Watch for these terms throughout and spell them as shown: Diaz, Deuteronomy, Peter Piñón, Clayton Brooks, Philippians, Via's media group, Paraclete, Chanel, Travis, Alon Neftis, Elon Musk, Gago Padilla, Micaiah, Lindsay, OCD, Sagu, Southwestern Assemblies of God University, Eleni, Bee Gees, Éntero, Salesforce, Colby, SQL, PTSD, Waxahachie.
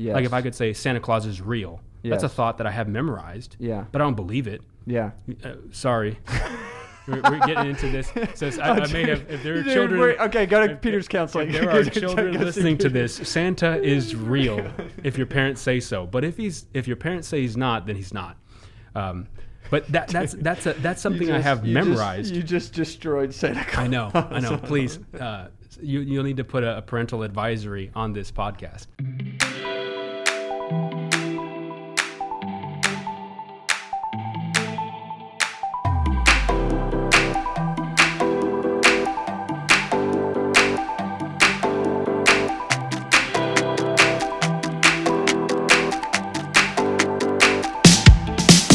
Yes. Like if I could say Santa Claus is real, yes. That's a thought that I have memorized. Yeah. But I don't believe it. Yeah. Sorry. We're getting into this. Says I may have. If there are children, okay, go to Peter's counseling. If there are children listening to this, Santa is real. If your parents say so, but if your parents say he's not, then he's not. But that's something I have memorized. You just destroyed Santa Claus. I know. Please, you'll need to put a parental advisory on this podcast.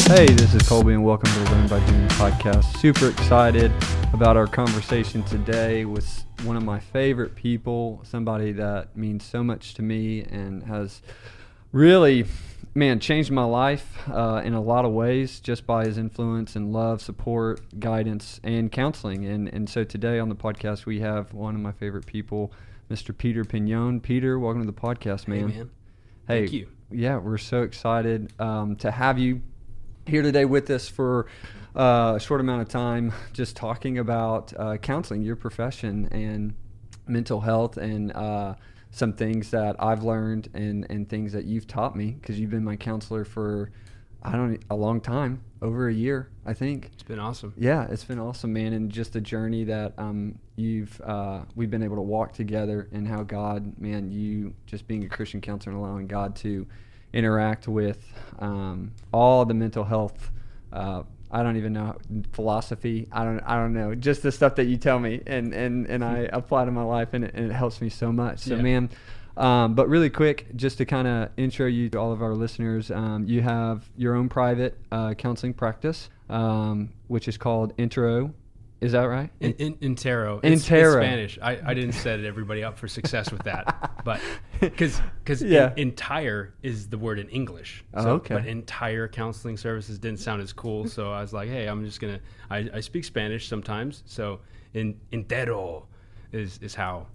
Hey, this is Colby, and welcome to the Learn by Doing podcast. Super excited about our conversation today with one of my favorite people, somebody that means so much to me and has really, changed my life in a lot of ways just by his influence and love, support, guidance, and counseling. And so today on the podcast, we have one of my favorite people, Mr. Peter Piñón. Peter, welcome to the podcast, man. Hey, man. Hey, thank you. Yeah, we're so excited to have you here today with us for a short amount of time, just talking about counseling, your profession, and mental health, and some things that I've learned and things that you've taught me, because you've been my counselor for a long time, over a year, I think. It's been awesome. Yeah, it's been awesome, man, and just the journey that we've been able to walk together, and how God, man, you just being a Christian counselor and allowing God to interact with all the mental health I don't even know, philosophy, I don't know, just the stuff that you tell me and I apply to my life, and it helps me so much. So yeah. Man, but really quick, just to kind of intro you to all of our listeners, you have your own private counseling practice, which is called Éntero. Is that right? Éntero. It's Spanish. I didn't set everybody up for success with that, but because yeah. Entire is the word in English. So, okay. But entire counseling services didn't sound as cool, so I was like, hey, I'm just gonna. I speak Spanish sometimes, so entero is how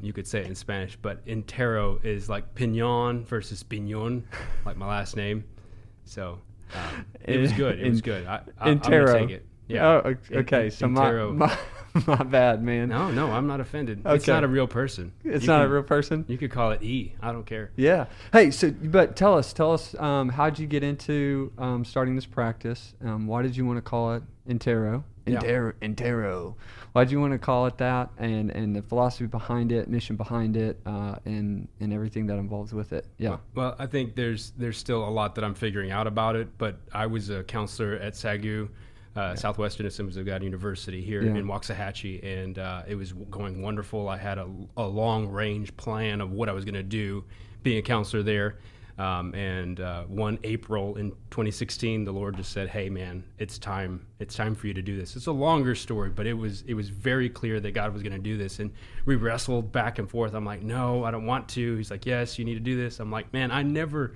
you could say it in Spanish. But entero is like piñón versus piñón, like my last name. So it was good. It was good. I'm gonna take it. Yeah. Oh, okay. So my bad, man. No, I'm not offended. Okay. It's not a real person. It's not a real person? You could call it E. I don't care. Yeah. Hey, so, but tell us, how'd you get into starting this practice? Why did you want to call it Éntero? Éntero. Why'd you want to call it that? And the philosophy behind it, mission behind it, and everything that involves with it. Yeah. Well, I think there's still a lot that I'm figuring out about it, but I was a counselor at Sagu, Southwestern Assemblies of God University here in Waxahachie, and it was going wonderful. I had a long-range plan of what I was going to do being a counselor there, and one April in 2016, the Lord just said, hey, man, it's time for you to do this. It's a longer story, but it was very clear that God was going to do this, and we wrestled back and forth. I'm like, no, I don't want to. He's like, yes, you need to do this. I'm like, man, I never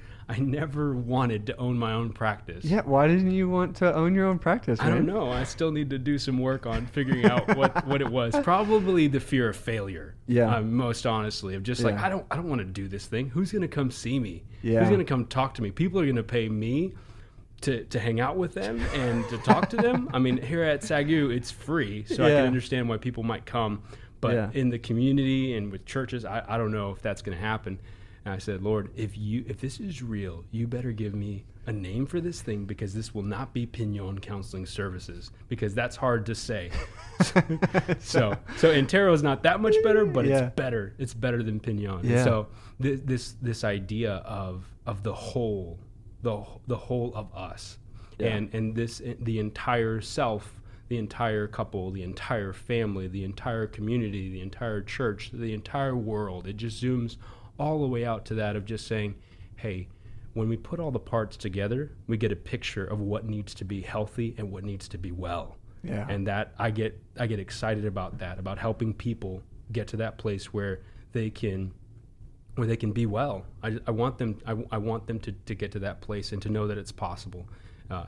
wanted to own my own practice. Yeah, why didn't you want to own your own practice, man? I don't know. I still need to do some work on figuring out what it was. Probably the fear of failure. Yeah. Most honestly, of just like, I don't want to do this thing. Who's going to come see me? Yeah. Who's going to come talk to me? People are going to pay me to hang out with them and to talk to them. I mean, here at Sagu, it's free, so I can understand why people might come. But in the community and with churches, I don't know if that's going to happen. And I said, Lord, if this is real, you better give me a name for this thing, because this will not be Piñón Counseling Services, because that's hard to say. so Éntero is not that much better, but it's better. It's better than Piñón. Yeah. And so this idea of the whole of us, and this the entire self, the entire couple, the entire family, the entire community, the entire church, the entire world. It just zooms all the way out to that, of just saying, hey, when we put all the parts together, we get a picture of what needs to be healthy and what needs to be well. Yeah. And that I get excited about that, about helping people get to that place where they can be well. I want them to get to that place and to know that it's possible.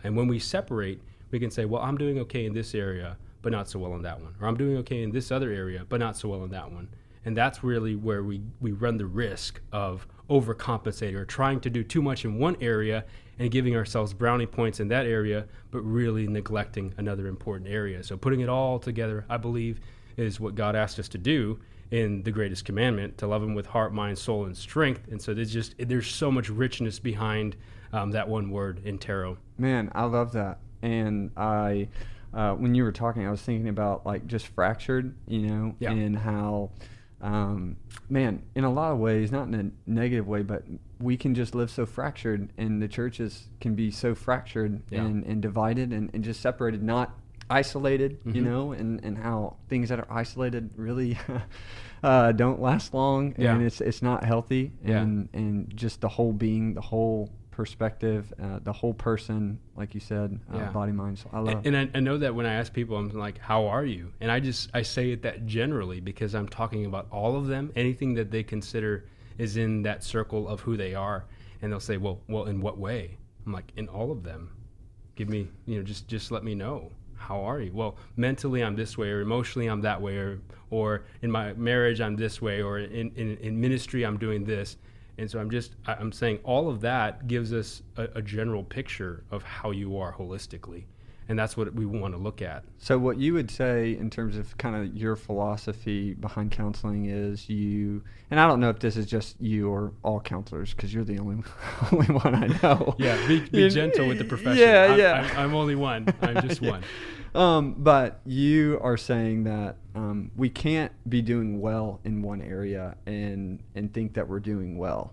And when we separate, we can say, well, I'm doing okay in this area, but not so well in that one. Or I'm doing okay in this other area, but not so well in that one. And that's really where we run the risk of overcompensating or trying to do too much in one area and giving ourselves brownie points in that area, but really neglecting another important area. So putting it all together, I believe, is what God asked us to do in the greatest commandment, to love him with heart, mind, soul, and strength. And so there's so much richness behind that one word, Éntero. Man, I love that. And I, when you were talking, I was thinking about like just fractured, you know, yeah. And how, man, in a lot of ways, not in a negative way, but we can just live so fractured, and the churches can be so fractured, yeah. and divided and just separated, not isolated, mm-hmm. you know, and how things that are isolated really don't last long, yeah. and it's not healthy, and yeah. and just the whole being, the whole perspective, the whole person, like you said, yeah. body, mind, soul. I love it. And I know that when I ask people, I'm like, how are you? And I say it that generally because I'm talking about all of them, anything that they consider is in that circle of who they are. And they'll say, well, in what way? I'm like, in all of them. Give me, you know, just let me know. How are you? Well, mentally I'm this way, or emotionally I'm that way, or in my marriage I'm this way, or in ministry I'm doing this. And so I'm saying all of that gives us a general picture of how you are holistically. And that's what we want to look at. So what you would say in terms of kind of your philosophy behind counseling is you, and I don't know if this is just you or all counselors, because you're the only one I know. Yeah, be gentle with the profession. Yeah, I'm only one. I'm just one. But you are saying that we can't be doing well in one area and think that we're doing well.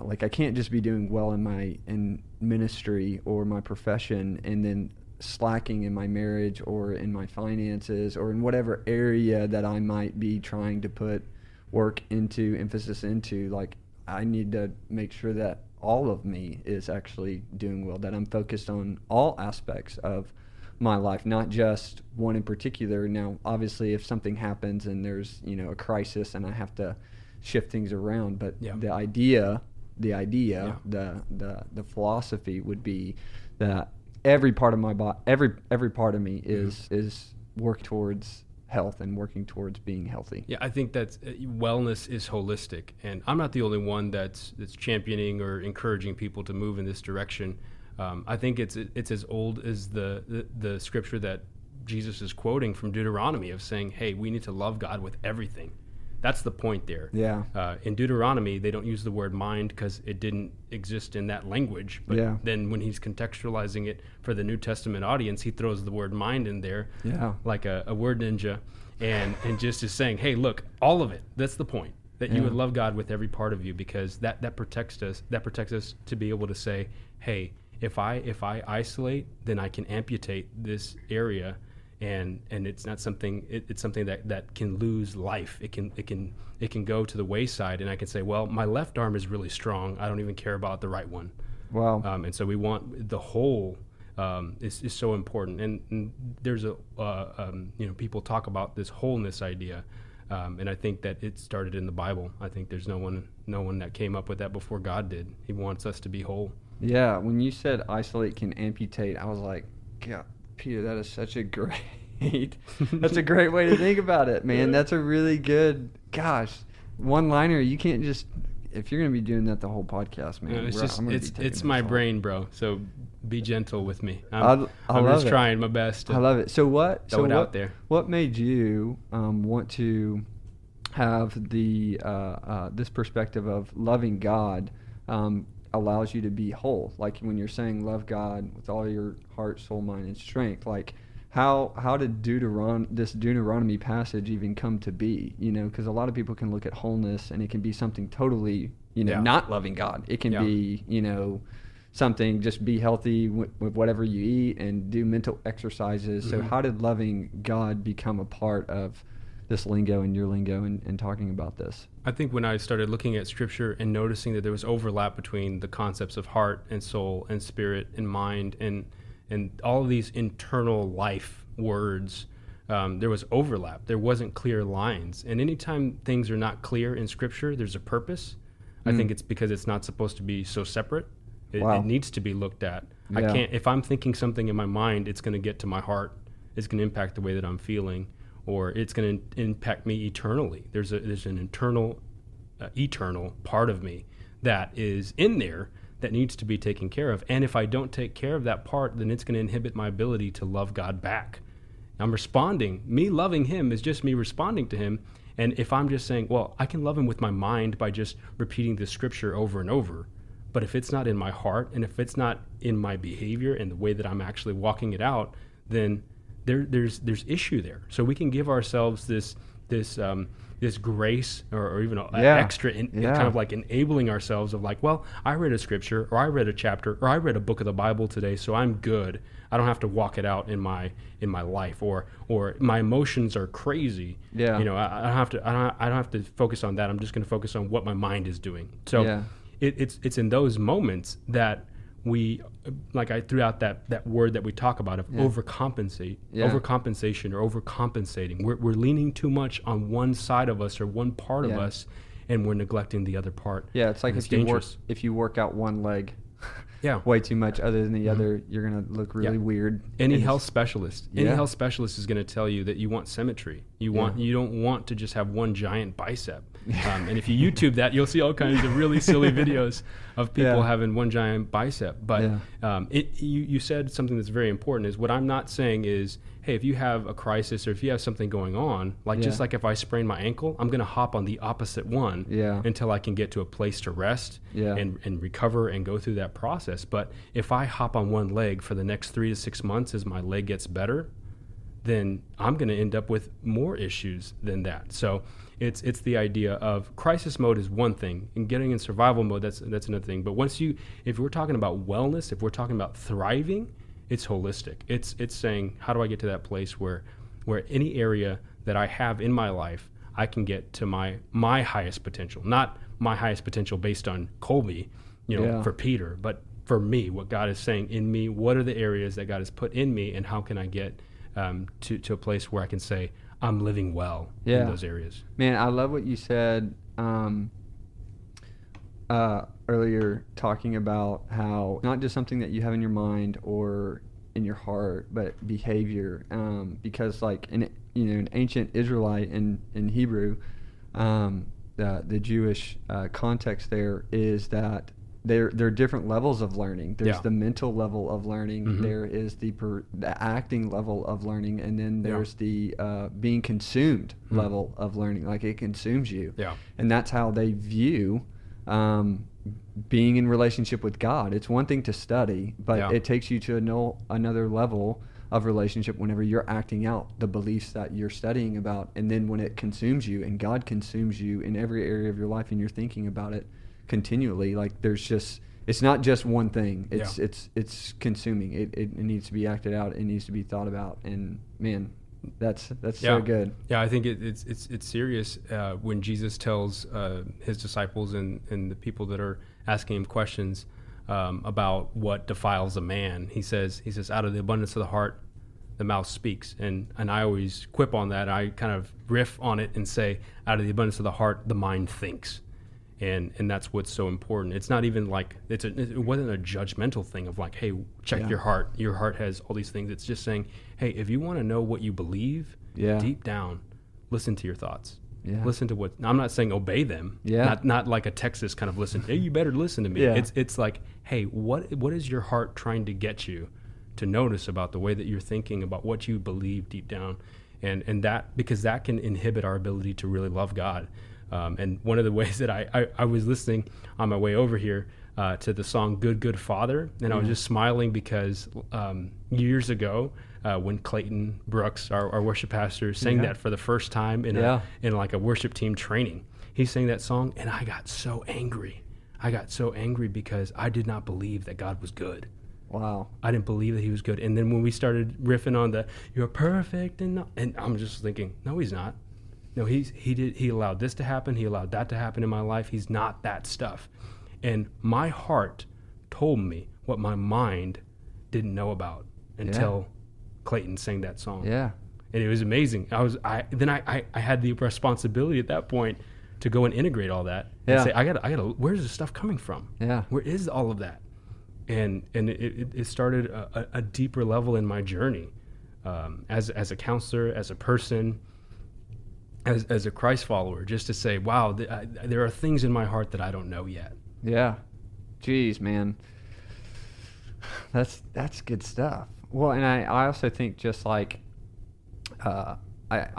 Like I can't just be doing well in ministry or my profession and then slacking in my marriage or in my finances or in whatever area that I might be trying to put work into, emphasis into. Like I need to make sure that all of me is actually doing well, that I'm focused on all aspects of my life, not just one in particular. Now, obviously, if something happens and there's, you know, a crisis and I have to shift things around, but yeah. the idea, yeah. the philosophy would be that every part of my body, every part of me is work towards health and working towards being healthy. Yeah, I think that's wellness is holistic, and I'm not the only one that's championing or encouraging people to move in this direction. I think it's as old as the scripture that Jesus is quoting from Deuteronomy of saying, "Hey, we need to love God with everything." That's the point there. Yeah. In Deuteronomy, they don't use the word mind because it didn't exist in that language. But yeah. Then when he's contextualizing it for the New Testament audience, he throws the word mind in there, yeah. like a word ninja, and just is saying, "Hey, look, all of it. That's the point. That yeah. you would love God with every part of you, because that protects us. That protects us to be able to say, hey." If I isolate, then I can amputate this area, and it's not something. It's something that can lose life. It can go to the wayside, and I can say, well, my left arm is really strong. I don't even care about the right one. Wow. And so we want the whole is so important. And there's people talk about this wholeness idea, and I think that it started in the Bible. I think there's no one that came up with that before God did. He wants us to be whole. Yeah, when you said isolate can amputate, I was like, God, Peter, that is such a great, that's a great way to think about it, man. That's a really good, gosh, one-liner. You can't just, if you're going to be doing that the whole podcast, man. No, it's my brain, bro, so be gentle with me. I'm just trying my best. I love it. What made you want to have the this perspective of loving God allows you to be whole, like when you're saying love God with all your heart, soul, mind, and strength? Like how did this Deuteronomy passage even come to be, you know? Because a lot of people can look at wholeness and it can be something totally, you know, yeah. not loving God. It can yeah. be, you know, something just be healthy with whatever you eat and do mental exercises. Mm-hmm. So how did loving God become a part of this lingo and your lingo and talking about this? I think when I started looking at scripture and noticing that there was overlap between the concepts of heart and soul and spirit and mind and all of these internal life words, there was overlap. There wasn't clear lines. And anytime things are not clear in scripture, there's a purpose. I think it's because it's not supposed to be so separate. It needs to be looked at. Yeah. I can't, if I'm thinking something in my mind, it's going to get to my heart. It's going to impact the way that I'm feeling, or it's going to impact me eternally. There's an eternal part of me that is in there that needs to be taken care of. And if I don't take care of that part, then it's going to inhibit my ability to love God back. I'm responding. Me loving him is just me responding to him. And if I'm just saying, well, I can love him with my mind by just repeating the scripture over and over, but if it's not in my heart and if it's not in my behavior and the way that I'm actually walking it out, then there's issue there. So we can give ourselves this grace or even kind of like enabling ourselves of like, well, I read a scripture or I read a chapter or I read a book of the Bible today, so I'm good. I don't have to walk it out in my life or my emotions are crazy. Yeah. You know, I don't have to focus on that. I'm just going to focus on what my mind is doing. So it's in those moments that we, like I threw out that word that we talk about of overcompensation or overcompensating. We're leaning too much on one side of us or one part of us, and we're neglecting the other part. Yeah, it's like if you work out one leg way too much other than the other, you're going to look really weird. Any health specialist is going to tell you that you want symmetry. You don't want to just have one giant bicep. And if you YouTube that, you'll see all kinds of really silly videos of people having one giant bicep. But you said something that's very important is what I'm not saying is, hey, if you have a crisis or if you have something going on, like just like if I sprain my ankle, I'm going to hop on the opposite one until I can get to a place to rest and recover and go through that process. But if I hop on one leg for the next 3 to 6 months as my leg gets better, then I'm going to end up with more issues than that. So it's the idea of crisis mode is one thing, and getting in survival mode, that's another thing. But if we're talking about wellness, if we're talking about thriving, it's holistic. It's saying, how do I get to that place where any area that I have in my life, I can get to my highest potential, not my highest potential based on Colby, for Peter, but for me, what God is saying in me, what are the areas that God has put in me, and how can I get to a place where I can say, I'm living well in those areas. Man, I love what you said earlier, talking about how not just something that you have in your mind or in your heart, but behavior. Because like an ancient Israelite in Hebrew, the Jewish context there is that there are different levels of learning. There's the mental level of learning. Mm-hmm. There is the acting level of learning, and then there's the being consumed level of learning. Like it consumes you, and that's how they view being in relationship with God. It's one thing to study, but it takes you to another level of relationship whenever you're acting out the beliefs that you're studying about, and then when it consumes you and God consumes you in every area of your life, and you're thinking about it continually, like it's not just one thing. It's consuming. It needs to be acted out. It needs to be thought about. And man, that's so good. Yeah, I think it's serious when Jesus tells his disciples and the people that are asking him questions about what defiles a man. He says out of the abundance of the heart, the mouth speaks. And I always quip on that. I kind of riff on it and say, out of the abundance of the heart, the mind thinks. And that's what's so important. It's not even like it wasn't a judgmental thing of like, hey, check your heart. Your heart has all these things. It's just saying, hey, if you want to know what you believe deep down, listen to your thoughts. Yeah. Listen to what I'm not saying obey them. Yeah. Not like a Texas kind of listen. Hey, you better listen to me. Yeah. It's like, hey, what is your heart trying to get you to notice about the way that you're thinking about what you believe deep down, and that because that can inhibit our ability to really love God. And one of the ways that I was listening on my way over here to the song Good, Good Father, and I was just smiling because years ago when Clayton Brooks, our worship pastor, sang that for the first time in a worship team training, he sang that song, and I got so angry. I got so angry because I did not believe that God was good. Wow. I didn't believe that he was good. And then when we started riffing on the, you're perfect, and I'm just thinking, no, he's not. No, he allowed this to happen. He allowed that to happen in my life. He's not that stuff. And my heart told me what my mind didn't know about until Clayton sang that song. Yeah. And it was amazing. I had the responsibility at that point to go and integrate all that and say, I gotta, where's this stuff coming from? Yeah. Where is all of that? And it started a deeper level in my journey as a counselor, as a person, as a Christ follower, just to say, wow, there are things in my heart that I don't know yet. Yeah. Jeez, man. That's good stuff. Well, and I also think just like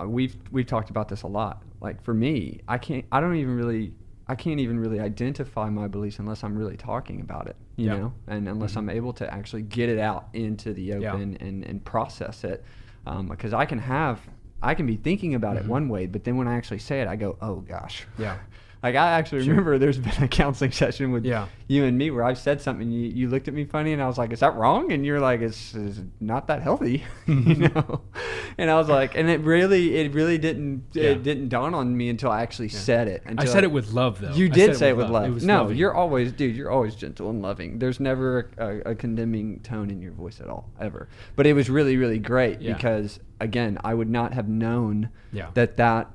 we've talked about this a lot. Like for me, I can't even really identify my beliefs unless I'm really talking about it, you yep. know, and unless mm-hmm. I'm able to actually get it out into the open yeah. and process it. Because I can be thinking about mm-hmm. it one way, but then when I actually say it, I go, oh gosh. Yeah. Like I actually sure. remember there's been a counseling session with yeah. you and me where I've said something, you looked at me funny and I was like, is that wrong? And you're like, it's not that healthy, you know? And I was like, and it really didn't, yeah. it didn't dawn on me until I actually yeah. said it. I said it with love though. You did say it with love. No, loving. You're always gentle and loving. There's never a condemning tone in your voice at all, ever. But it was really, really great yeah. because again, I would not have known yeah. that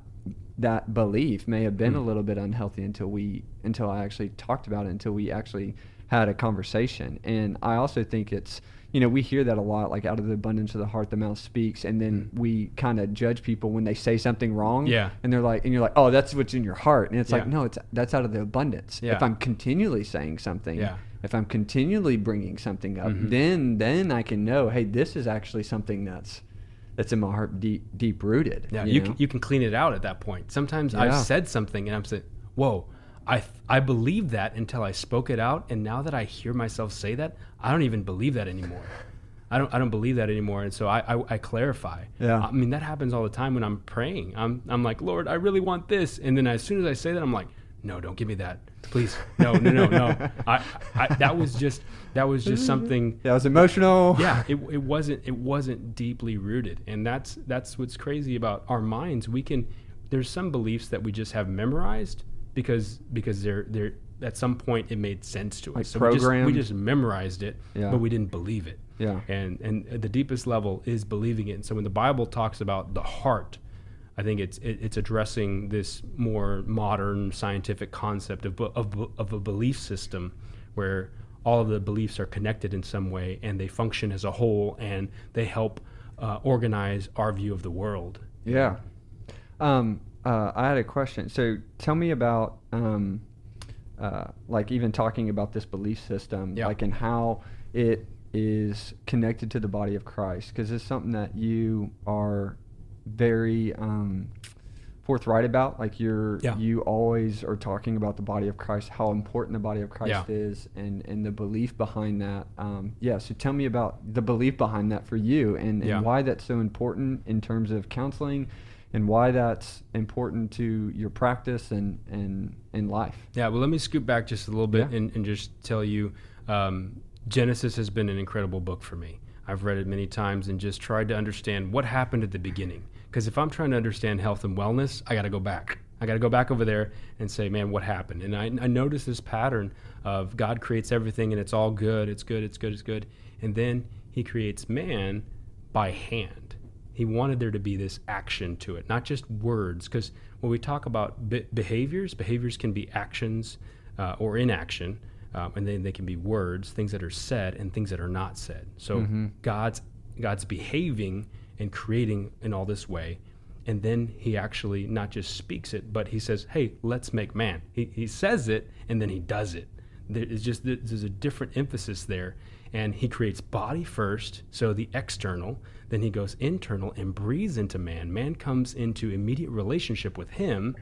belief may have been a little bit unhealthy until I actually talked about it, until we actually had a conversation. And I also think it's, you know, we hear that a lot, like out of the abundance of the heart, the mouth speaks. And then we kind of judge people when they say something wrong. Yeah. And they're like, and you're like, oh, that's what's in your heart. And it's yeah. like, no, that's out of the abundance. Yeah. If I'm continually saying something, yeah. if I'm continually bringing something up, mm-hmm. then I can know, hey, this is actually something that's in my heart, deep rooted. Yeah, you can clean it out at that point. Sometimes yeah. I've said something and I'm saying, whoa, I believed that until I spoke it out, and now that I hear myself say that, I don't even believe that anymore. I don't believe that anymore, and so I clarify. Yeah. I mean, that happens all the time when I'm praying. I'm like, Lord, I really want this, and then as soon as I say that, I'm like, no, don't give me that. Please, no. That was just something. That was emotional. Yeah, it wasn't deeply rooted, and that's what's crazy about our minds. There's some beliefs that we just have memorized because they're at some point it made sense to us. Like so we just memorized it, yeah. but we didn't believe it. Yeah, and the deepest level is believing it. And so when the Bible talks about the heart, I think it's addressing this more modern scientific concept of a belief system where all of the beliefs are connected in some way and they function as a whole and they help organize our view of the world. Yeah. I had a question. So tell me about like even talking about this belief system, yeah. like and how it is connected to the body of Christ, because it's something that you are very forthright about, like you always are talking about the body of Christ, how important the body of Christ yeah. is, and the belief behind that. So tell me about the belief behind that for you, and why that's so important in terms of counseling, and why that's important to your practice and in life. Yeah, well, let me scoop back just a little bit yeah. and just tell you, Genesis has been an incredible book for me. I've read it many times and just tried to understand what happened at the beginning. Because if I'm trying to understand health and wellness, I got to go back. I got to go back over there and say, man, what happened? And I noticed this pattern of God creates everything and it's all good. It's good. It's good. It's good. And then he creates man by hand. He wanted there to be this action to it, not just words. Because when we talk about behaviors can be actions or inaction. And then they can be words, things that are said and things that are not said. So mm-hmm. God's behaving and creating in all this way. And then he actually not just speaks it, but he says, hey, let's make man. He says it, and then he does it. There's a different emphasis there. And he creates body first, so the external. Then he goes internal and breathes into man. Man comes into immediate relationship with him,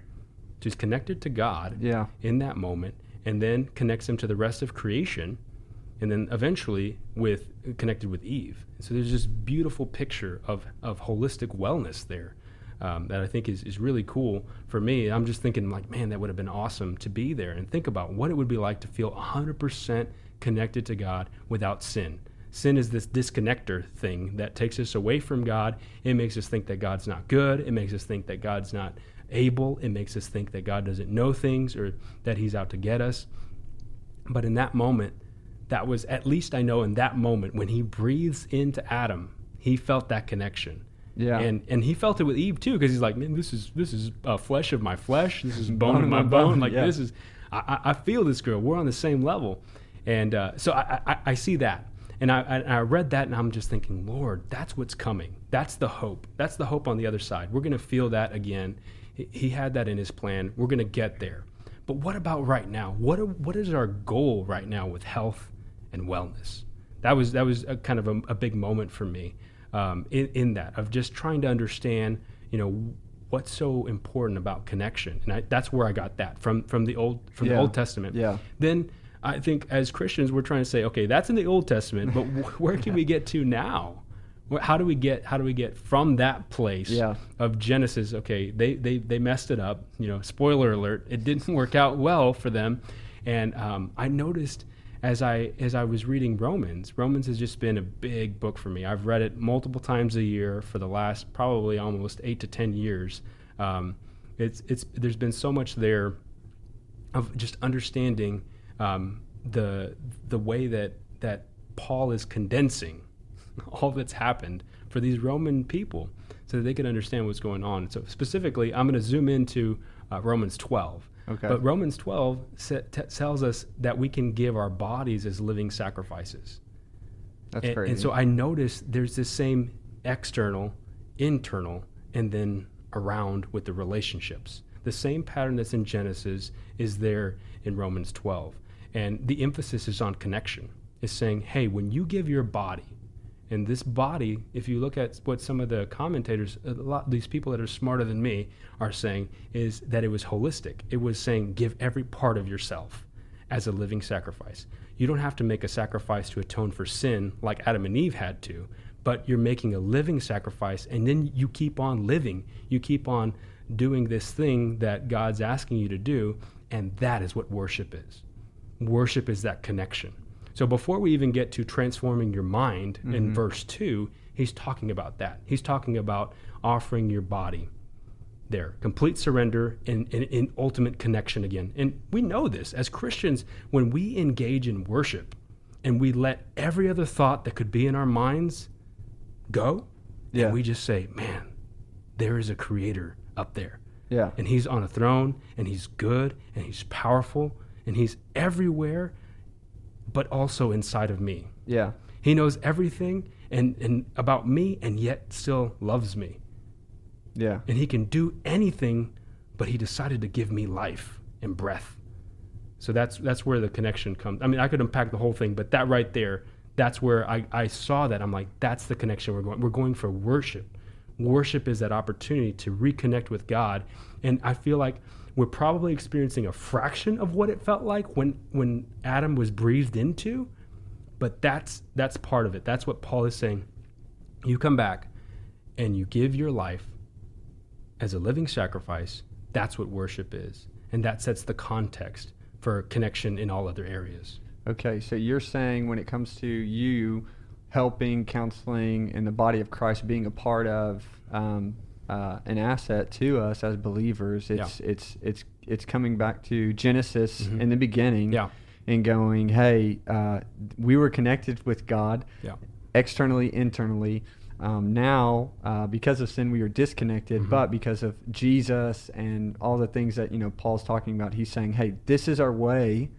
who's connected to God yeah. in that moment. And then connects him to the rest of creation, and then eventually connected with Eve. So there's this beautiful picture of holistic wellness there that I think is really cool for me. I'm just thinking like, man, that would have been awesome to be there and think about what it would be like to feel 100% connected to God without sin. Sin is this disconnector thing that takes us away from God. It makes us think that God's not good. It makes us think that God's not able. It makes us think that God doesn't know things or that he's out to get us. But in that moment, that was at least I know in that moment when he breathes into Adam, he felt that connection. Yeah. And he felt it with Eve too, because he's like, man, this is flesh of my flesh. This is bone of my bone. Like yeah. this is, I feel this girl. We're on the same level. And so I see that. And I read that, and I'm just thinking, Lord, that's what's coming. That's the hope. That's the hope on the other side. We're going to feel that again. He had that in his plan. We're going to get there. But what about right now? What is our goal right now with health and wellness? That was a kind of a big moment for me in that, of just trying to understand, what's so important about connection. And that's where I got that from the Old Testament. Yeah. Then I think as Christians, we're trying to say, okay, that's in the Old Testament, but where can we get to now? How do we get from that place of Genesis? Okay, they messed it up. Spoiler alert, it didn't work out well for them. And I noticed as I was reading Romans has just been a big book for me. I've read it multiple times a year for the last probably almost 8 to 10 years. There's been so much there of just understanding the way that Paul is condensing all that's happened for these Roman people so that they could understand what's going on. So specifically, I'm going to zoom into Romans 12. Okay. But Romans 12 tells us that we can give our bodies as living sacrifices. That's crazy. And so I noticed there's this same external, internal, and then around with the relationships. The same pattern that's in Genesis is there in Romans 12. And the emphasis is on connection. It's saying, hey, when you give your body, and this body, if you look at what some of the commentators, a lot of these people that are smarter than me are saying, is that it was holistic. It was saying, give every part of yourself as a living sacrifice. You don't have to make a sacrifice to atone for sin like Adam and Eve had to, but you're making a living sacrifice, and then you keep on living. You keep on doing this thing that God's asking you to do, and that is what worship is. Worship is that connection. So before we even get to transforming your mind in verse 2, he's talking about that. He's talking about offering your body there. Complete surrender and ultimate connection again. And we know this. As Christians, when we engage in worship and we let every other thought that could be in our minds go, and we just say, man, there is a creator up there. Yeah. And he's on a throne, and he's good, and he's powerful, and he's everywhere, but also inside of me. Yeah. He knows everything and about me, and yet still loves me. Yeah. And he can do anything, but he decided to give me life and breath. So that's where the connection comes. I mean, I could unpack the whole thing, but that right there, that's where I saw that. I'm like, that's the connection we're going. We're going for worship. Worship is that opportunity to reconnect with God. And I feel like we're probably experiencing a fraction of what it felt like when Adam was breathed into, but that's part of it. That's what Paul is saying. You come back and you give your life as a living sacrifice. That's what worship is. And that sets the context for connection in all other areas. Okay, so you're saying when it comes to you helping, counseling, and the body of Christ being a part of an asset to us as believers, it's coming back to Genesis in the beginning and going, hey, we were connected with God externally, internally. Now, because of sin, we are disconnected, but because of Jesus and all the things that Paul's talking about, he's saying, hey, this is our way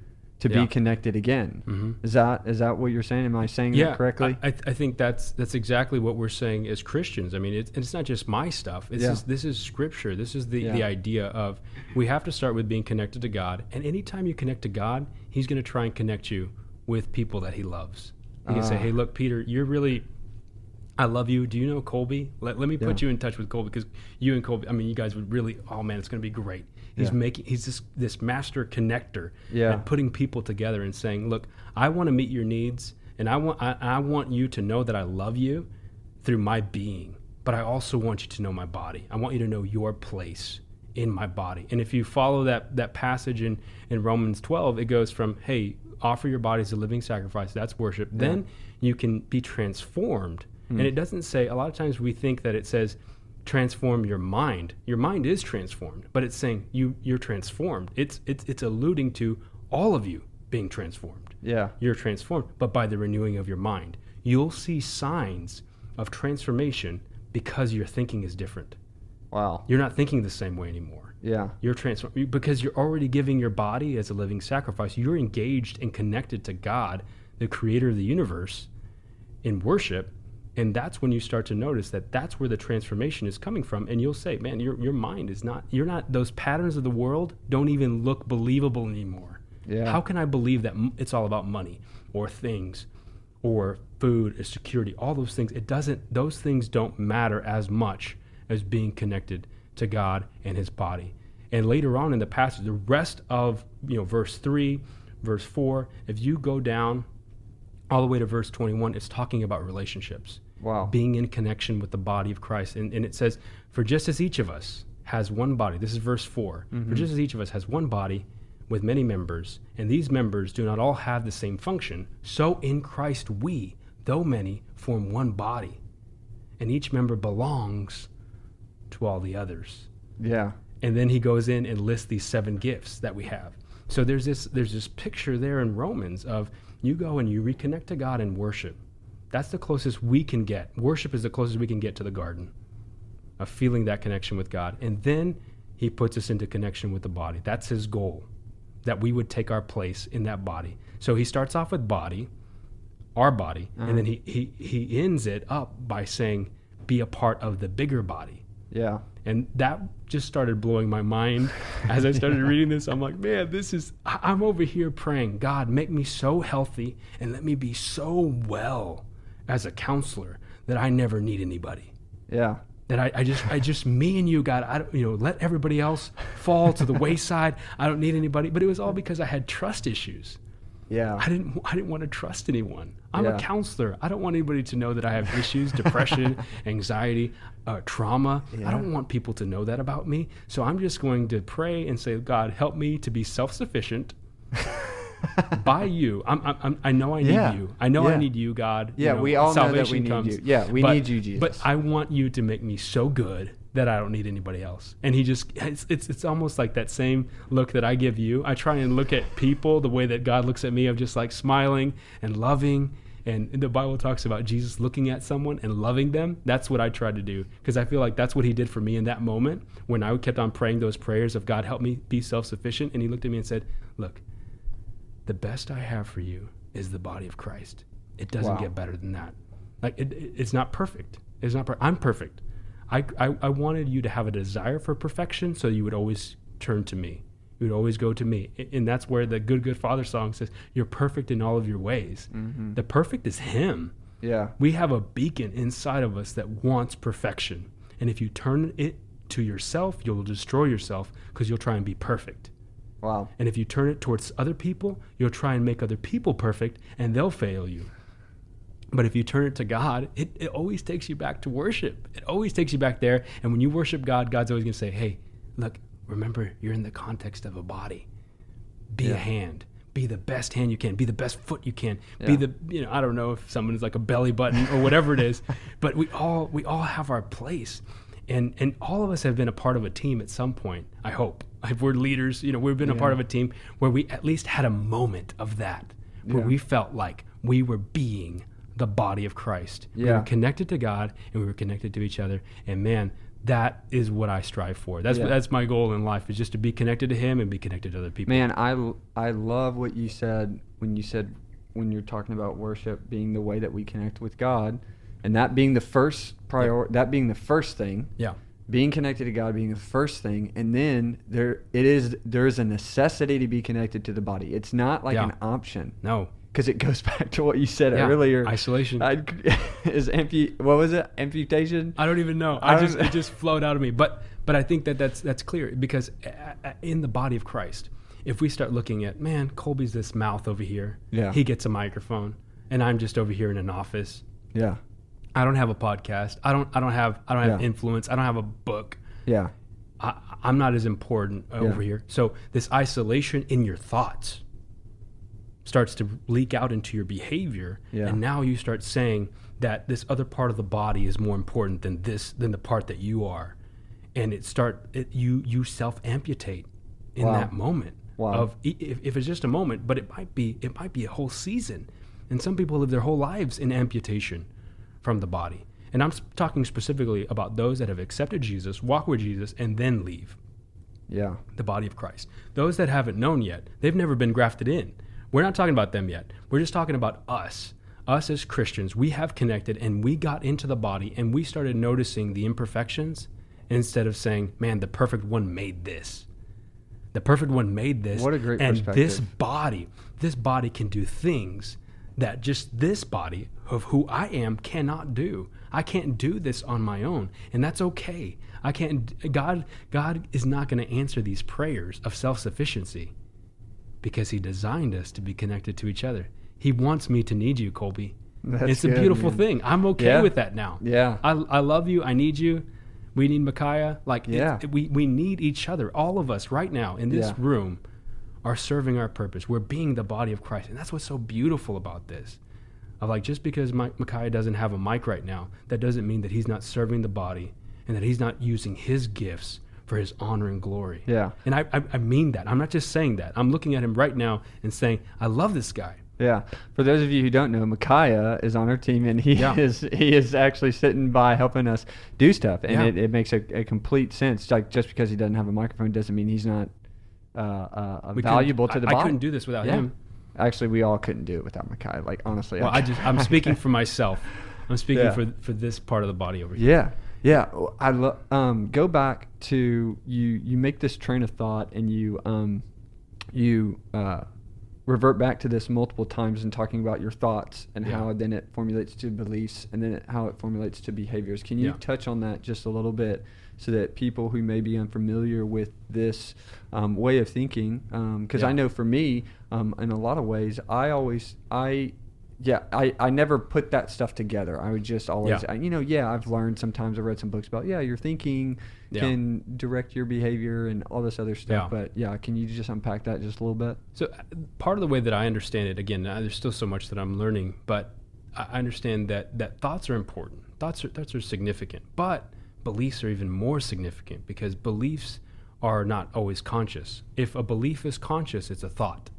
to be connected again. Is that what you're saying? Am I saying that correctly? I think that's exactly what we're saying as Christians. I mean, it's not just my stuff. This is Scripture. This is the idea of we have to start with being connected to God. And anytime you connect to God, He's going to try and connect you with people that He loves. He can say, "Hey, look, Peter, I love you. Do you know Colby? Let me put you in touch with Colby, because you and Colby, I mean, you guys would really, oh man, it's going to be great." He's this master connector and putting people together and saying, "Look, I want to meet your needs, and I want you to know that I love you through my being, but I also want you to know my body. I want you to know your place in my body." And if you follow that passage in Romans 12, it goes from, hey, offer your body as a living sacrifice, that's worship, then you can be transformed. And it doesn't say, a lot of times we think that it says, transform your mind. Your mind is transformed, but it's saying you're transformed. It's alluding to all of you being transformed. Yeah. You're transformed, but by the renewing of your mind. You'll see signs of transformation because your thinking is different. Wow. You're not thinking the same way anymore. Yeah. You're transformed because you're already giving your body as a living sacrifice. You're engaged and connected to God, the creator of the universe, in worship. And that's when you start to notice that that's where the transformation is coming from. And you'll say, man, your mind is not, you're not, those patterns of the world don't even look believable anymore. Yeah. How can I believe that it's all about money or things or food or security, all those things? It doesn't, those things don't matter as much as being connected to God and his body. And later on in the passage, the rest of, you know, verse 3, verse 4, if you go down all the way to verse 21, it's talking about relationships. Wow. Being in connection with the body of Christ. And it says, for just as each of us has one body, this is verse 4, mm-hmm. for just as each of us has one body with many members, and these members do not all have the same function, so in Christ we, though many, form one body, and each member belongs to all the others. Yeah. And then he goes in and lists these 7 gifts that we have. So there's this picture there in Romans of you go and you reconnect to God and worship. That's the closest we can get. Worship is the closest we can get to the garden of feeling that connection with God. And then he puts us into connection with the body. That's his goal, that we would take our place in that body. So he starts off with body, our body, uh-huh. and then he ends it up by saying, be a part of the bigger body. Yeah. And that just started blowing my mind. As I started reading this, I'm like, man, I'm over here praying, God, make me so healthy and let me be so well as a counselor that I never need anybody. Yeah. That I just, me and you, God, let everybody else fall to the wayside. I don't need anybody. But it was all because I had trust issues. Yeah. I didn't want to trust anyone. I'm a counselor. I don't want anybody to know that I have issues, depression, anxiety, trauma. Yeah. I don't want people to know that about me. So I'm just going to pray and say, God, help me to be self-sufficient by you. I know I need you. I know I need you, God. Yeah, we all know that we need you. Yeah, we need you, Jesus. But I want you to make me so good that I don't need anybody else. And he just, it's almost like that same look that I give you. I try and look at people the way that God looks at me, of just like smiling and loving. And the Bible talks about Jesus looking at someone and loving them. That's what I try to do, because I feel like that's what he did for me in that moment when I kept on praying those prayers of, God, help me be self-sufficient. And he looked at me and said, look, the best I have for you is the body of Christ. It doesn't get better than that. Like it's not perfect. It's not I'm perfect. I wanted you to have a desire for perfection, so you would always turn to me. You would always go to me. And that's where the Good Father song says, you're perfect in all of your ways. Mm-hmm. The perfect is him. Yeah. We have a beacon inside of us that wants perfection. And if you turn it to yourself, you'll destroy yourself because you'll try and be perfect. Wow. And if you turn it towards other people, you'll try and make other people perfect and they'll fail you. But if you turn it to God, it always takes you back to worship. It always takes you back there. And when you worship God, God's always going to say, hey, look, remember, you're in the context of a body. Be a hand. Be the best hand you can. Be the best foot you can. Be the, I don't know if someone is like a belly button or whatever it is. But we all have our place. And all of us have been a part of a team at some point, I hope. If we're leaders, we've been a part of a team where we at least had a moment of that, where we felt like we were being the body of Christ. Yeah. We were connected to God and we were connected to each other. And man, that is what I strive for. That's my goal in life, is just to be connected to him and be connected to other people. Man, I love what you said when you're talking about worship being the way that we connect with God, and that being the first priority, that being the first thing. Yeah. Being connected to God being the first thing, and then there is a necessity to be connected to the body. It's not like an option. No. Because it goes back to what you said earlier. Isolation. What was it? Amputation? I don't even know. It just flowed out of me. But I think that's clear, because in the body of Christ, if we start looking at, man, Colby's this mouth over here. Yeah. He gets a microphone, and I'm just over here in an office. Yeah. I don't have a podcast. I don't have influence. I don't have a book. Yeah. I'm not as important over here. So this isolation in your thoughts starts to leak out into your behavior, and now you start saying that this other part of the body is more important than the part that you are, and you self amputate in that moment of, if it's just a moment, but it might be a whole season, and some people live their whole lives in amputation from the body, and I'm talking specifically about those that have accepted Jesus, walk with Jesus, and then leave, the body of Christ. Those that haven't known yet, they've never been grafted in. We're not talking about them yet. We're just talking about us, us as Christians, we have connected and we got into the body and we started noticing the imperfections instead of saying, man, the perfect one made this. The perfect one made this. What a great perspective. And this body can do things that just this body of who I am cannot do. I can't do this on my own, and that's okay. I can't. God is not going to answer these prayers of self-sufficiency because he designed us to be connected to each other. He wants me to need you, Colby. It's a beautiful thing. I'm okay with that now. Yeah. I love you. I need you. We need Micaiah. We need each other. All of us right now in this room are serving our purpose. We're being the body of Christ. And that's what's so beautiful about this. Of like, just because Micaiah doesn't have a mic right now, that doesn't mean that he's not serving the body and that he's not using his gifts for his honor and glory. Yeah. And I mean that. I'm not just saying that. I'm looking at him right now and saying, I love this guy. Yeah. For those of you who don't know, Micaiah is on our team, and he is actually sitting by helping us do stuff. And it makes a complete sense. Like, just because he doesn't have a microphone doesn't mean he's not valuable to the body. I couldn't do this without him. Actually, we all couldn't do it without Micaiah. Like, honestly. Well, I'm speaking for myself. I'm speaking for this part of the body over here. Yeah. Yeah. I go back to you make this train of thought, and you revert back to this multiple times in talking about your thoughts and how then it formulates to beliefs and then how it formulates to behaviors. Can you touch on that just a little bit so that people who may be unfamiliar with this way of thinking, because I know for me, in a lot of ways, I never put that stuff together. I would just always, I've learned sometimes. I've read some books about, your thinking can direct your behavior and all this other stuff. Yeah. But can you just unpack that just a little bit? So part of the way that I understand it, again, there's still so much that I'm learning, but I understand that thoughts are important. Thoughts are significant, but beliefs are even more significant because beliefs are not always conscious. If a belief is conscious, it's a thought.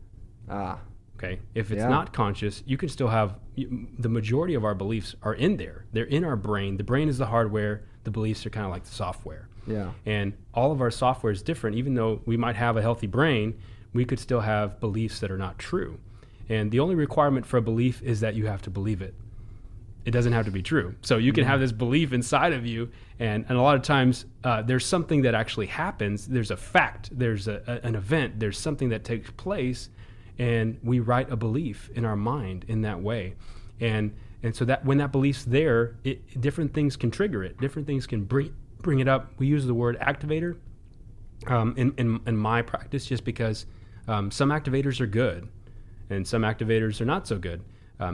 Okay. If it's not conscious, you can still have the majority of our beliefs are in there. They're in our brain. The brain is the hardware. The beliefs are kind of like the software. Yeah. And all of our software is different. Even though we might have a healthy brain, we could still have beliefs that are not true. And the only requirement for a belief is that you have to believe it. It doesn't have to be true. So you can have this belief inside of you. And a lot of times there's something that actually happens. There's a fact. There's an event. There's something that takes place. And we write a belief in our mind in that way. And so that when that belief's there, different things can trigger it. Different things can bring it up. We use the word activator in my practice just because some activators are good and some activators are not so good.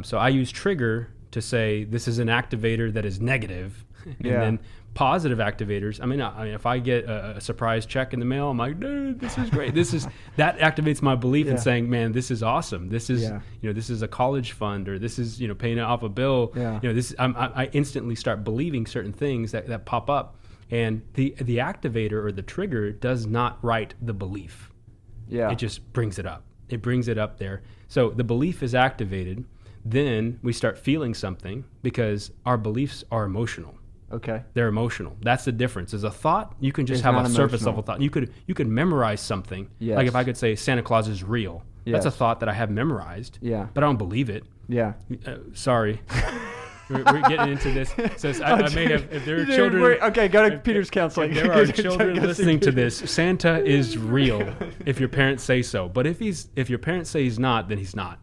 So I use trigger to say this is an activator that is negative. And then positive activators, I mean, if I get a surprise check in the mail, I'm like, dude, this is great. That activates my belief in saying, man, this is awesome. This is, this is a college fund, or this is, paying off a bill. Yeah. I instantly start believing certain things that pop up. And the activator or the trigger does not write the belief. Yeah. It just brings it up. It brings it up there. So the belief is activated. Then we start feeling something because our beliefs are emotional. Okay. They're emotional. That's the difference. As a thought, you can just have a surface level thought. You could memorize something. Yes. Like if I could say Santa Claus is real. Yes. That's a thought that I have memorized. Yeah. But I don't believe it. Yeah. Sorry. We're getting into this. So I may have, if there are children. Go to Peter's counseling. If there are children listening to this, Santa is real if your parents say so. But if your parents say he's not, then he's not.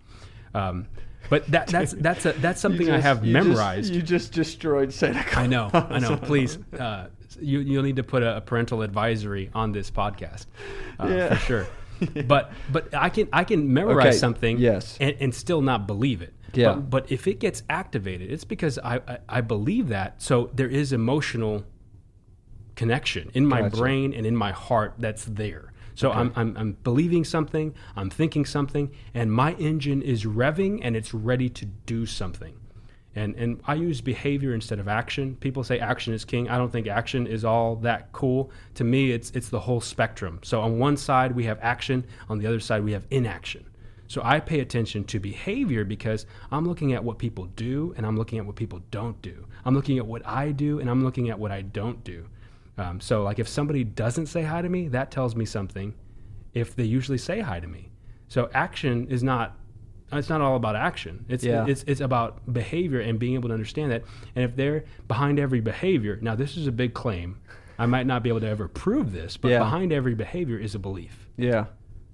But that's something I have memorized. You just destroyed Santa Claus. I know. Please, you'll need to put a parental advisory on this podcast for sure. But I can memorize something and still not believe it. Yeah. But if it gets activated, it's because I believe that. So there is emotional connection in my brain and in my heart that's there. So I'm believing something, I'm thinking something, and my engine is revving and it's ready to do something. And I use behavior instead of action. People say action is king. I don't think action is all that cool. To me, it's the whole spectrum. So on one side we have action, on the other side we have inaction. So I pay attention to behavior because I'm looking at what people do and I'm looking at what people don't do. I'm looking at what I do and I'm looking at what I don't do. So like if somebody doesn't say hi to me, that tells me something if they usually say hi to me. So action is not it's not all about action. It's about behavior and being able to understand that. And if they're behind every behavior, now this is a big claim. I might not be able to ever prove this, but behind every behavior is a belief. Yeah.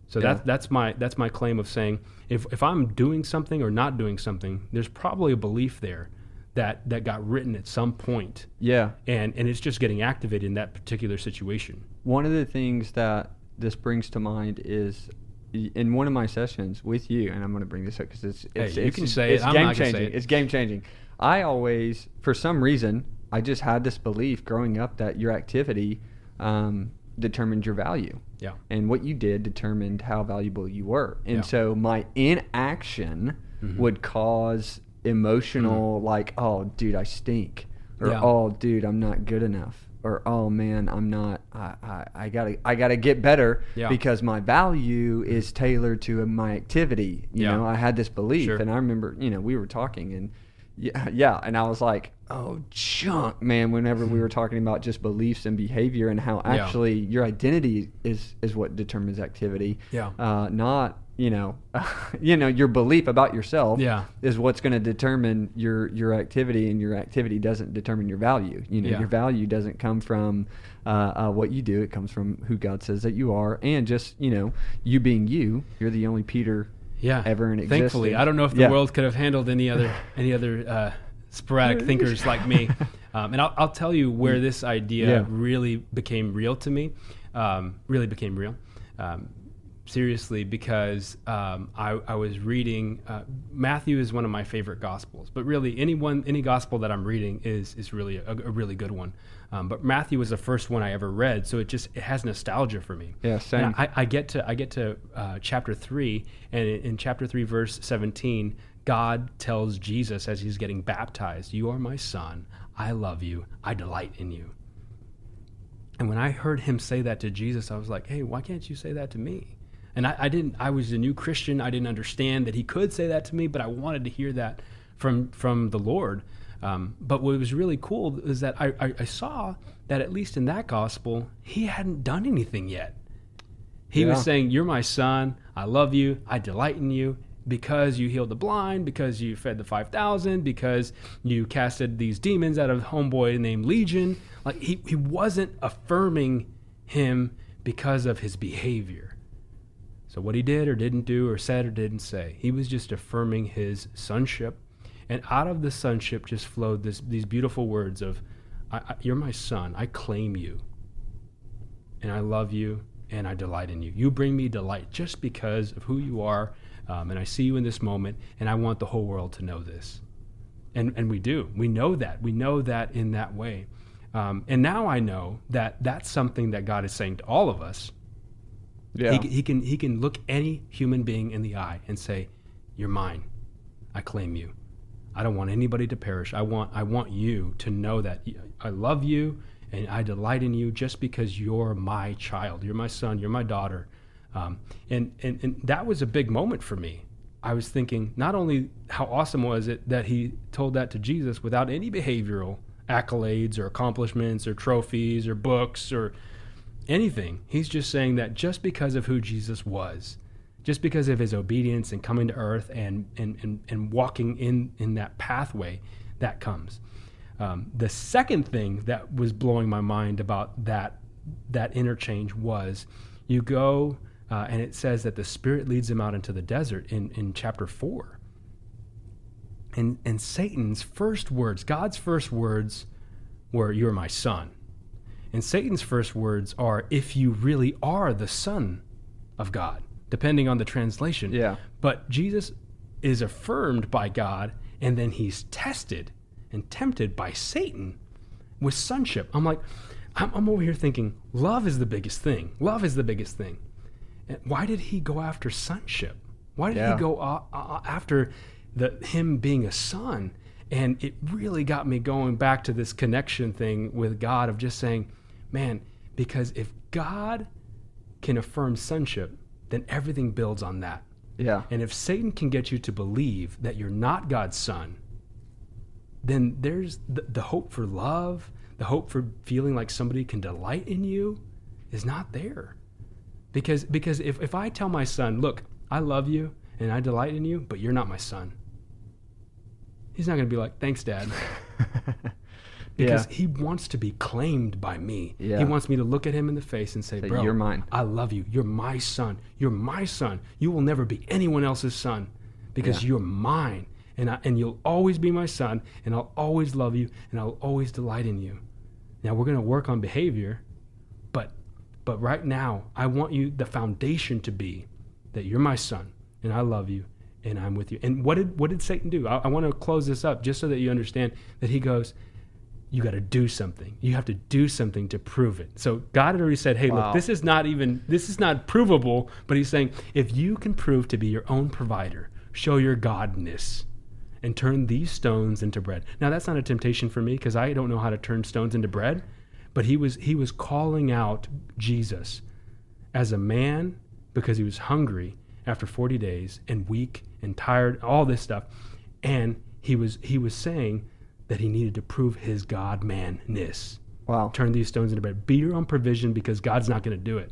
So that's my claim of saying if I'm doing something or not doing something, there's probably a belief there that got written at some point. Yeah. And it's just getting activated in that particular situation. One of the things that this brings to mind is in one of my sessions with you, and I'm going to bring this up because it's game changing. I always, for some reason, I just had this belief growing up that your activity determined your value. Yeah. And what you did determined how valuable you were. And so my inaction would cause emotional, like, oh, dude, I stink. Or, oh, dude, I'm not good enough. Or, oh, man, I'm not, I gotta get better because my value is tailored to my activity. You know, I had this belief. Sure. And I remember, we were talking and, and I was like, oh, junk, man, whenever we were talking about just beliefs and behavior and how actually your identity is what determines activity. Yeah. Not, your belief about yourself is what's going to determine your activity, and your activity doesn't determine your value. Your value doesn't come from what you do. It comes from who God says that you are, and just, you being you, you're the only Peter ever in existence. Thankfully, I don't know if the world could have handled any other sporadic thinkers like me. And I'll tell you where this idea really became real to me. Seriously, because I was reading, Matthew is one of my favorite gospels, but really any gospel that I'm reading is really a really good one. But Matthew was the first one I ever read, so it has nostalgia for me. Yeah, same. I get to chapter 3, and in chapter 3, verse 17, God tells Jesus as he's getting baptized, "You are my son, I love you, I delight in you." And when I heard him say that to Jesus, I was like, hey, why can't you say that to me? And I was a new Christian. I didn't understand that he could say that to me, but I wanted to hear that from the Lord. But what was really cool is that I saw that at least in that gospel, he hadn't done anything yet. He was saying, "You're my son. I love you. I delight in you because you healed the blind, because you fed the 5,000, because you casted these demons out of homeboy named Legion." Like he wasn't affirming him because of his behavior. So what he did or didn't do or said or didn't say, he was just affirming his sonship. And out of the sonship just flowed these beautiful words of, "You're my son, I claim you, and I love you, and I delight in you. You bring me delight just because of who you are, and I see you in this moment, and I want the whole world to know this." And we do. We know that. We know that in that way. And now I know that that's something that God is saying to all of us. Yeah. He can look any human being in the eye and say, "You're mine. I claim you. I don't want anybody to perish. I want you to know that I love you and I delight in you just because you're my child. You're my son. You're my daughter." And that was a big moment for me. I was thinking, not only how awesome was it that he told that to Jesus without any behavioral accolades or accomplishments or trophies or books or anything. He's just saying that just because of who Jesus was, just because of his obedience and coming to earth and walking in that pathway, that comes. The second thing that was blowing my mind about that interchange was, you go and it says that the Spirit leads him out into the desert in chapter 4. And Satan's first words, God's first words were, "You're my son." And Satan's first words are, "If you really are the Son of God," depending on the translation. Yeah. But Jesus is affirmed by God, and then he's tested and tempted by Satan with sonship. I'm like, I'm over here thinking, love is the biggest thing. Love is the biggest thing. And why did he go after sonship? Why did he go after him being a son? And it really got me going back to this connection thing with God of just saying, man, because if God can affirm sonship, then everything builds on that. Yeah. And if Satan can get you to believe that you're not God's son, then there's the hope for love, the hope for feeling like somebody can delight in you is not there. Because if I tell my son, "Look, I love you and I delight in you, but you're not my son. He's not going to be like, thanks, Dad. Because he wants to be claimed by me. Yeah. He wants me to look at him in the face and say, bro, you're mine. I love you. You're my son. You're my son. You will never be anyone else's son because you're mine. And you'll always be my son, and I'll always love you, and I'll always delight in you. Now, we're going to work on behavior, but right now, I want you, the foundation to be that you're my son, and I love you, and I'm with you. And what did Satan do? I want to close this up just so that you understand that he goes, you got to do something. You have to do something to prove it. So God had already said, hey, look, this is not provable, but he's saying, if you can prove to be your own provider, show your godness and turn these stones into bread. Now, that's not a temptation for me because I don't know how to turn stones into bread, but he was calling out Jesus as a man because he was hungry after 40 days and weak and tired, all this stuff. And he was saying that he needed to prove his God-man-ness. Wow. Turn these stones into bread. Be your own provision because God's not going to do it.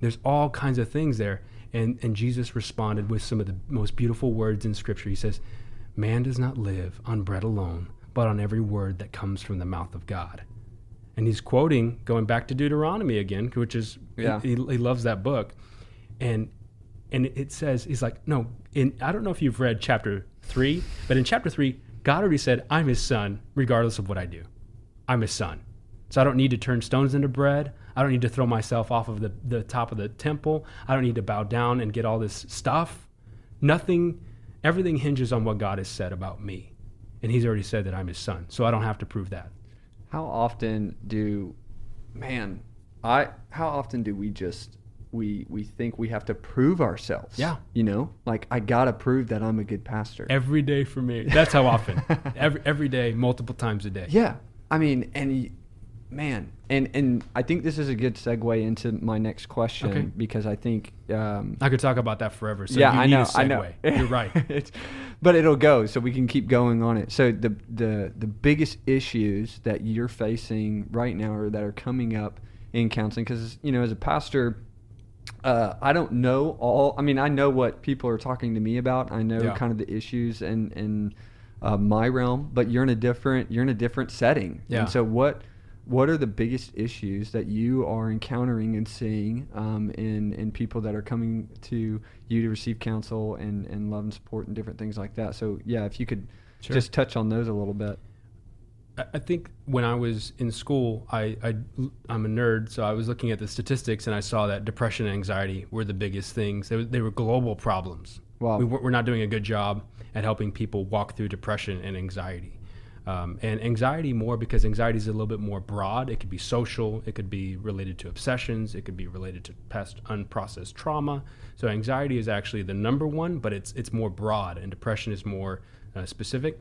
There's all kinds of things there. And Jesus responded with some of the most beautiful words in Scripture. He says, man does not live on bread alone, but on every word that comes from the mouth of God. And he's quoting, going back to Deuteronomy again, which is, he loves that book. And it says, he's like, no, I don't know if you've read chapter 3, but in chapter 3, God already said, I'm his son, regardless of what I do. I'm his son. So I don't need to turn stones into bread. I don't need to throw myself off of the top of the temple. I don't need to bow down and get all this stuff. Nothing, everything hinges on what God has said about me. And he's already said that I'm his son. So I don't have to prove that. How often do we think we have to prove ourselves. Yeah. You know, like I got to prove that I'm a good pastor. Every day for me. That's how often. every day, multiple times a day. Yeah. I mean, and I think this is a good segue into my next question because I think... I could talk about that forever. So yeah, I know. You're right. But it'll go, so we can keep going on it. So the biggest issues that you're facing right now or that are coming up in counseling, because, you know, as a pastor... I don't know all. I mean, I know what people are talking to me about. I know kind of the issues in my realm, but you're in a different setting. Yeah. And so, what are the biggest issues that you are encountering and seeing in people that are coming to you to receive counsel and love and support and different things like that? So, yeah, if you could just touch on those a little bit. I think when I was in school, I'm a nerd, so I was looking at the statistics and I saw that depression and anxiety were the biggest things. They were global problems. Wow. We're not doing a good job at helping people walk through depression and anxiety. And anxiety more because anxiety is a little bit more broad. It could be social. It could be related to obsessions. It could be related to past unprocessed trauma. So anxiety is actually the number one, but it's more broad, and depression is more specific.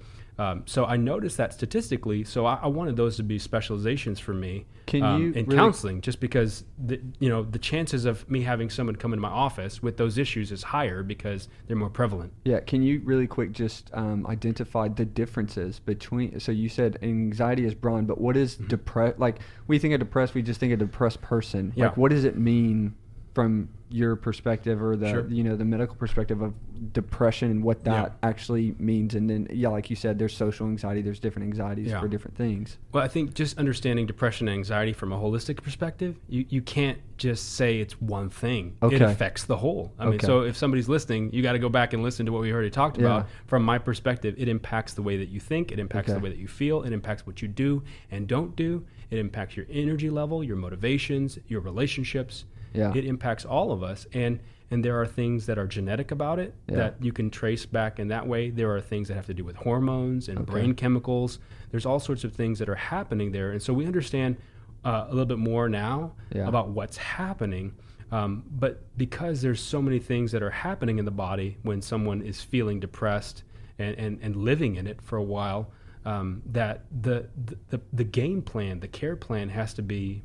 So I noticed that statistically, so I wanted those to be specializations for me counseling, just because the chances of me having someone come into my office with those issues is higher because they're more prevalent. Yeah. Can you really quick just identify the differences between, so you said anxiety is broad, but what is depressed? Like we think of depressed, we just think of depressed person. Yeah. Like what does it mean from your perspective or the the medical perspective of depression and what that actually means, and then like you said, there's social anxiety, there's different anxieties for different things. Well, I think just understanding depression and anxiety from a holistic perspective, you can't just say it's one thing. It affects the whole. I mean, so if somebody's listening, you got to go back and listen to what we already talked about. From my perspective, it impacts the way that you think, it impacts the way that you feel, it impacts what you do and don't do, it impacts your energy level, your motivations, your relationships. Yeah. It impacts all of us, and there are things that are genetic about it that you can trace back in that way. There are things that have to do with hormones and brain chemicals. There's all sorts of things that are happening there, and so we understand a little bit more now about what's happening. But because there's so many things that are happening in the body when someone is feeling depressed and living in it for a while, that the game plan, the care plan has to be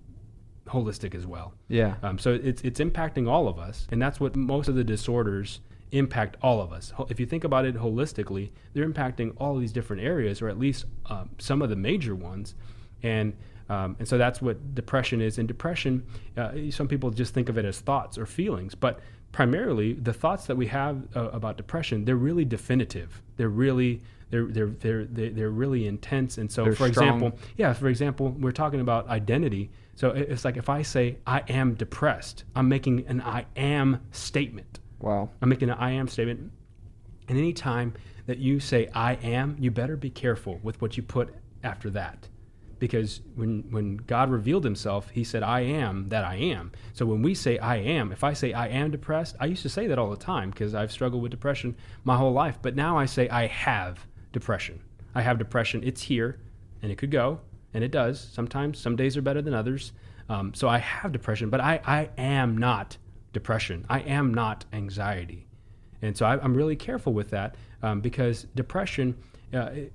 holistic as well. Yeah. So it's impacting all of us, and that's what most of the disorders impact all of us. If you think about it holistically, they're impacting all of these different areas, or at least some of the major ones, and so that's what depression is. And depression, some people just think of it as thoughts or feelings, but primarily the thoughts that we have about depression, they're really definitive. They're really intense. And so, for example, we're talking about identity. So it's like if I say I am depressed, I'm making an I am statement. Wow. I'm making an I am statement. And any time that you say I am, you better be careful with what you put after that. Because when God revealed himself, he said, I am that I am. So when we say I am, if I say I am depressed, I used to say that all the time because I've struggled with depression my whole life. But now I say I have depression. I have depression. It's here, and it could go, and it does. Sometimes, some days are better than others. So I have depression, but I am not depression. I am not anxiety. And so I'm really careful with that because depression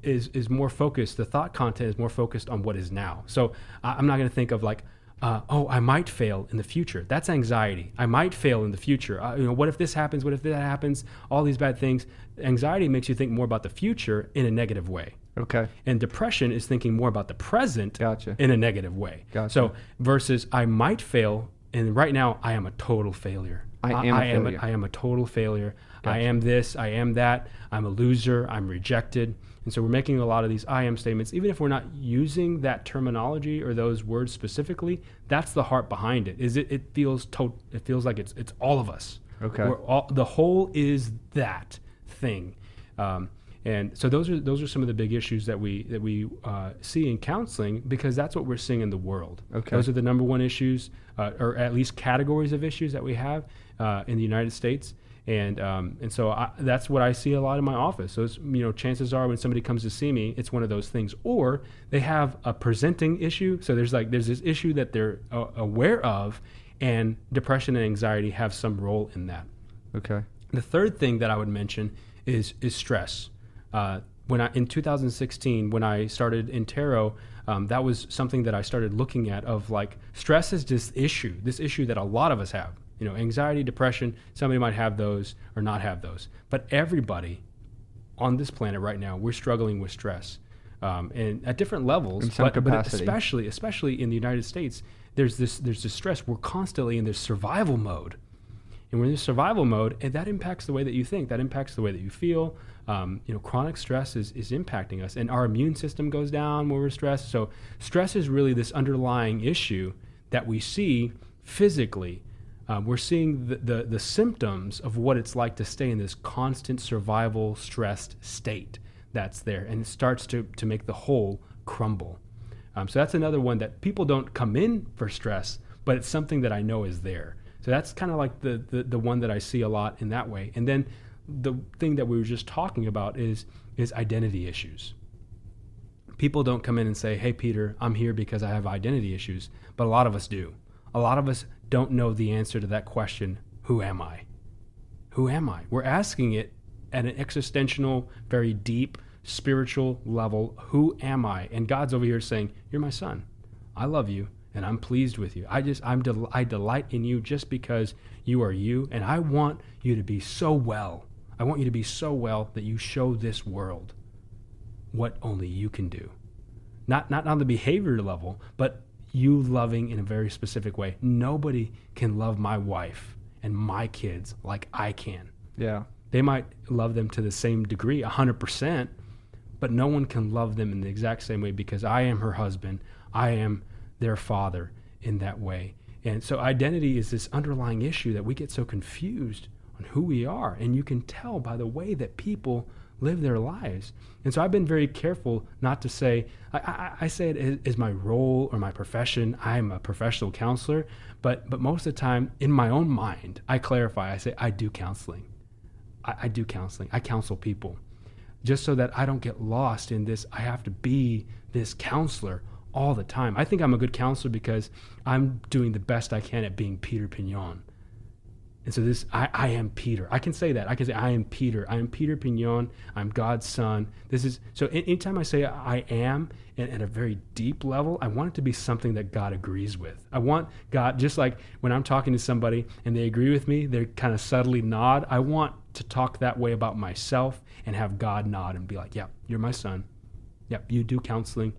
is more focused. The thought content is more focused on what is now. So I'm not going to think of like, I might fail in the future. That's anxiety. I might fail in the future. What if this happens? What if that happens? All these bad things. Anxiety makes you think more about the future in a negative way. Okay. And depression is thinking more about the present in a negative way. Gotcha. So versus I might fail, and right now I am a total failure. I am a total failure. Gotcha. I am this, I am that, I'm a loser, I'm rejected. And so we're making a lot of these I am statements, even if we're not using that terminology or those words specifically. That's the heart behind it. It feels like it's all of us. Okay. The whole is that thing. And so those are some of the big issues that we see in counseling, because that's what we're seeing in the world. Okay. Those are the number one issues, or at least categories of issues that we have in the United States. And so that's what I see a lot in my office. So it's, chances are when somebody comes to see me, it's one of those things, or they have a presenting issue. So there's this issue that they're aware of, and depression and anxiety have some role in that. Okay. The third thing that I would mention is stress. In 2016, when I started Éntero, that was something that I started looking at of like, stress is this issue that a lot of us have, anxiety, depression. Somebody might have those or not have those, but everybody on this planet right now, we're struggling with stress, and at different levels, in some capacity. But especially in the United States, there's this stress. We're constantly in this survival mode. And we're in survival mode, and that impacts the way that you think. That impacts the way that you feel. Chronic stress is impacting us, and our immune system goes down when we're stressed. So stress is really this underlying issue that we see physically. We're seeing the symptoms of what it's like to stay in this constant survival stressed state that's there, and it starts to make the whole crumble. So that's another one that people don't come in for stress, but it's something that I know is there. So that's kind of like the one that I see a lot in that way. And then the thing that we were just talking about is identity issues. People don't come in and say, hey, Peter, I'm here because I have identity issues. But a lot of us do. A lot of us don't know the answer to that question, who am I? Who am I? We're asking it at an existential, very deep, spiritual level, who am I? And God's over here saying, you're my son. I love you. And I'm pleased with you. I delight in you just because you are you, and I want you to be so well. I want you to be so well that you show this world what only you can do. Not on the behavior level, but you loving in a very specific way. Nobody can love my wife and my kids like I can. Yeah. They might love them to the same degree, 100%, but no one can love them in the exact same way, because I am her husband. I am their father in that way. And so identity is this underlying issue that we get so confused on who we are. And you can tell by the way that people live their lives. And so I've been very careful not to say, I say it is my role or my profession. I'm a professional counselor, but most of the time in my own mind, I clarify, I say, I do counseling. I do counseling. I counsel people, just so that I don't get lost in this. I have to be this counselor all the time. I think I'm a good counselor because I'm doing the best I can at being Peter Piñón. And so I am Peter. I can say that. I can say, I am Peter. I am Peter Piñón. I'm God's son. So anytime I say I am, and at a very deep level, I want it to be something that God agrees with. I want God, just like when I'm talking to somebody and they agree with me, they kind of subtly nod. I want to talk that way about myself and have God nod and be like, yep, you're my son. Yep, you do counseling.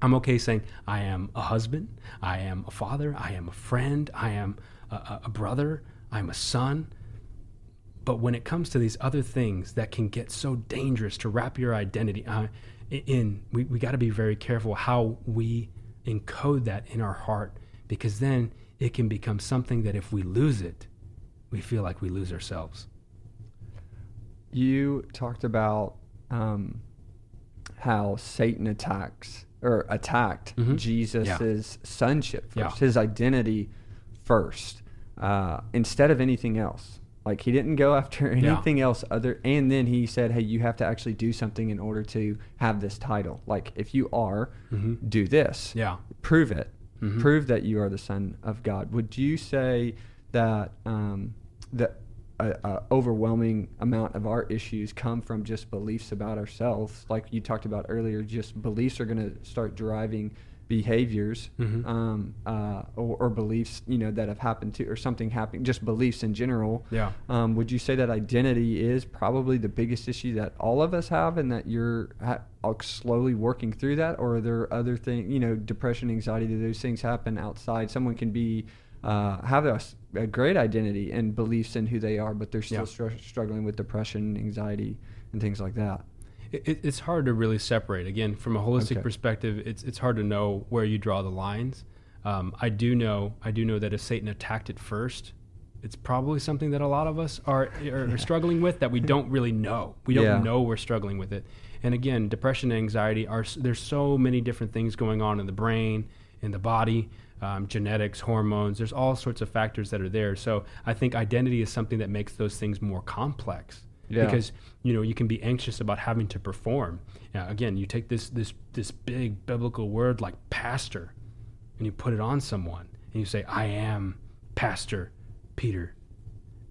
I'm okay saying I am a husband, I am a father, I am a friend, I am a brother, I'm a son. But when it comes to these other things that can get so dangerous to wrap your identity in, we got to be very careful how we encode that in our heart, because then it can become something that if we lose it, we feel like we lose ourselves. You talked about how Satan attacked mm-hmm. Jesus's sonship first, his identity first, instead of anything else. Like, he didn't go after anything else other, and then he said, hey, you have to actually do something in order to have this title. Like, if you are, mm-hmm. do this. Yeah. Prove it. Mm-hmm. Prove that you are the Son of God. Would you say that the overwhelming amount of our issues come from just beliefs about ourselves? Like you talked about earlier, just beliefs are going to start driving behaviors, mm-hmm. or beliefs, that have happened to, or something happening, just beliefs in general. Yeah. Would you say that identity is probably the biggest issue that all of us have, and that you're slowly working through that? Or are there other things, depression, anxiety, do those things happen outside? Someone can be, have a great identity and beliefs in who they are, but they're still struggling with depression, anxiety, and things like that. It's hard to really separate. Again, from a holistic perspective, it's hard to know where you draw the lines. I do know that if Satan attacked it first, it's probably something that a lot of us are struggling with that we don't really know. We don't know we're struggling with it. And again, depression and anxiety, there's so many different things going on in the brain, in the body, genetics, hormones. There's all sorts of factors that are there. So I think identity is something that makes those things more complex. Yeah. Because, you can be anxious about having to perform. Now, again, you take this big biblical word like pastor and you put it on someone and you say, I am Pastor Peter.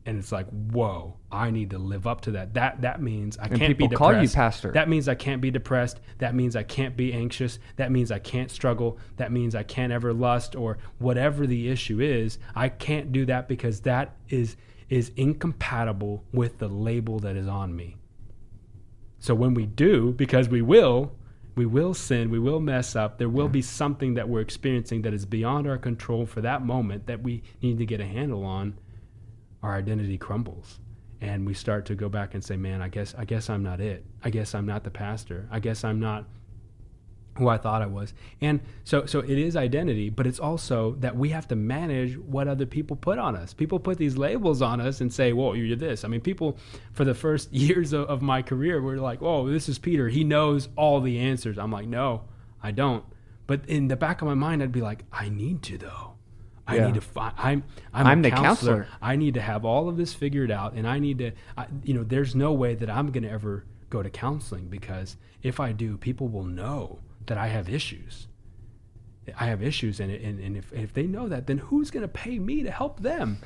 And it's like, whoa, I need to live up to that. That means I can't be depressed. People call you pastor. That means I can't be depressed. That means I can't be anxious. That means I can't struggle. That means I can't ever lust, or whatever the issue is. I can't do that because that is incompatible with the label that is on me. So when we do, because we will sin, we will mess up, there will be something that we're experiencing that is beyond our control for that moment that we need to get a handle on, our identity crumbles. And we start to go back and say, man, I guess I'm not it. I guess I'm not the pastor. I guess I'm not who I thought I was. And so it is identity, but it's also that we have to manage what other people put on us. People put these labels on us and say, whoa, you're this. I mean, people for the first years of my career were like, oh, this is Peter. He knows all the answers. I'm like, no, I don't. But in the back of my mind, I'd be like, I need to though. I need to find, I'm the counselor. I need to have all of this figured out. And I need to, there's no way that I'm going to ever go to counseling, because if I do, people will know that I have issues. And if they know that, then who's going to pay me to help them?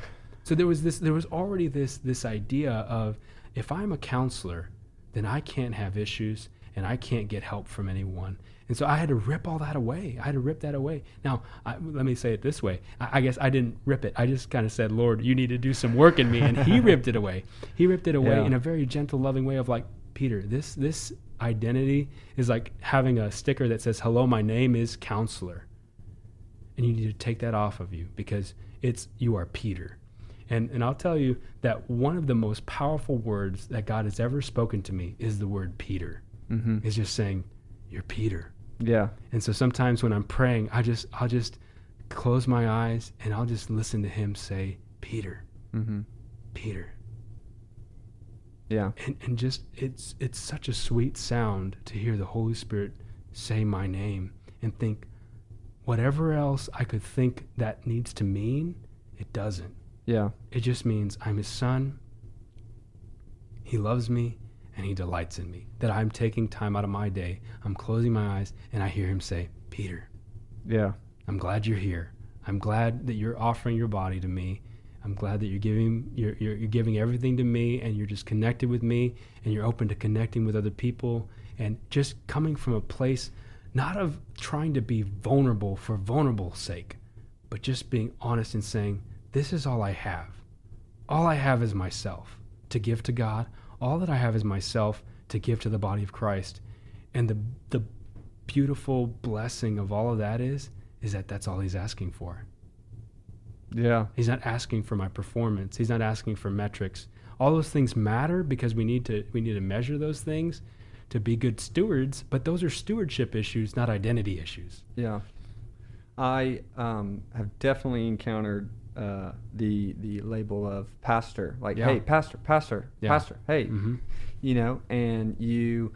So there was already this idea of, if I'm a counselor, then I can't have issues and I can't get help from anyone. And so I had to rip all that away. Now, let me say it this way. I guess I didn't rip it. I just kind of said, Lord, you need to do some work in me. And he ripped it away. In a very gentle, loving way of like, Peter, this identity is like having a sticker that says, hello, my name is Counselor. And you need to take that off of you, because you are Peter. And I'll tell you that one of the most powerful words that God has ever spoken to me is the word Peter. Mm-hmm. It's just saying, you're Peter. Yeah. And so sometimes when I'm praying, I'll just close my eyes and I'll just listen to him say, Peter, mm-hmm. Peter. Yeah. And just, it's such a sweet sound to hear the Holy Spirit say my name and think, whatever else I could think that needs to mean, it doesn't. Yeah. It just means I'm his son. He loves me. And he delights in me, that I'm taking time out of my day. I'm closing my eyes and I hear him say, Peter, I'm glad you're here. I'm glad that you're offering your body to me. I'm glad that you're giving everything to me, and you're just connected with me, and you're open to connecting with other people. And just coming from a place, not of trying to be vulnerable for vulnerable's sake, but just being honest and saying, this is all I have. All I have is myself to give to God. All that I have is myself to give to the body of Christ. And the beautiful blessing of all of that is that that's all he's asking for. Yeah. He's not asking for my performance. He's not asking for metrics. All those things matter because we need to measure those things to be good stewards, but those are stewardship issues, not identity issues. Yeah. I have definitely encountered the label of pastor, like, yeah. Hey, pastor, yeah. Pastor, hey, mm-hmm. You know, and you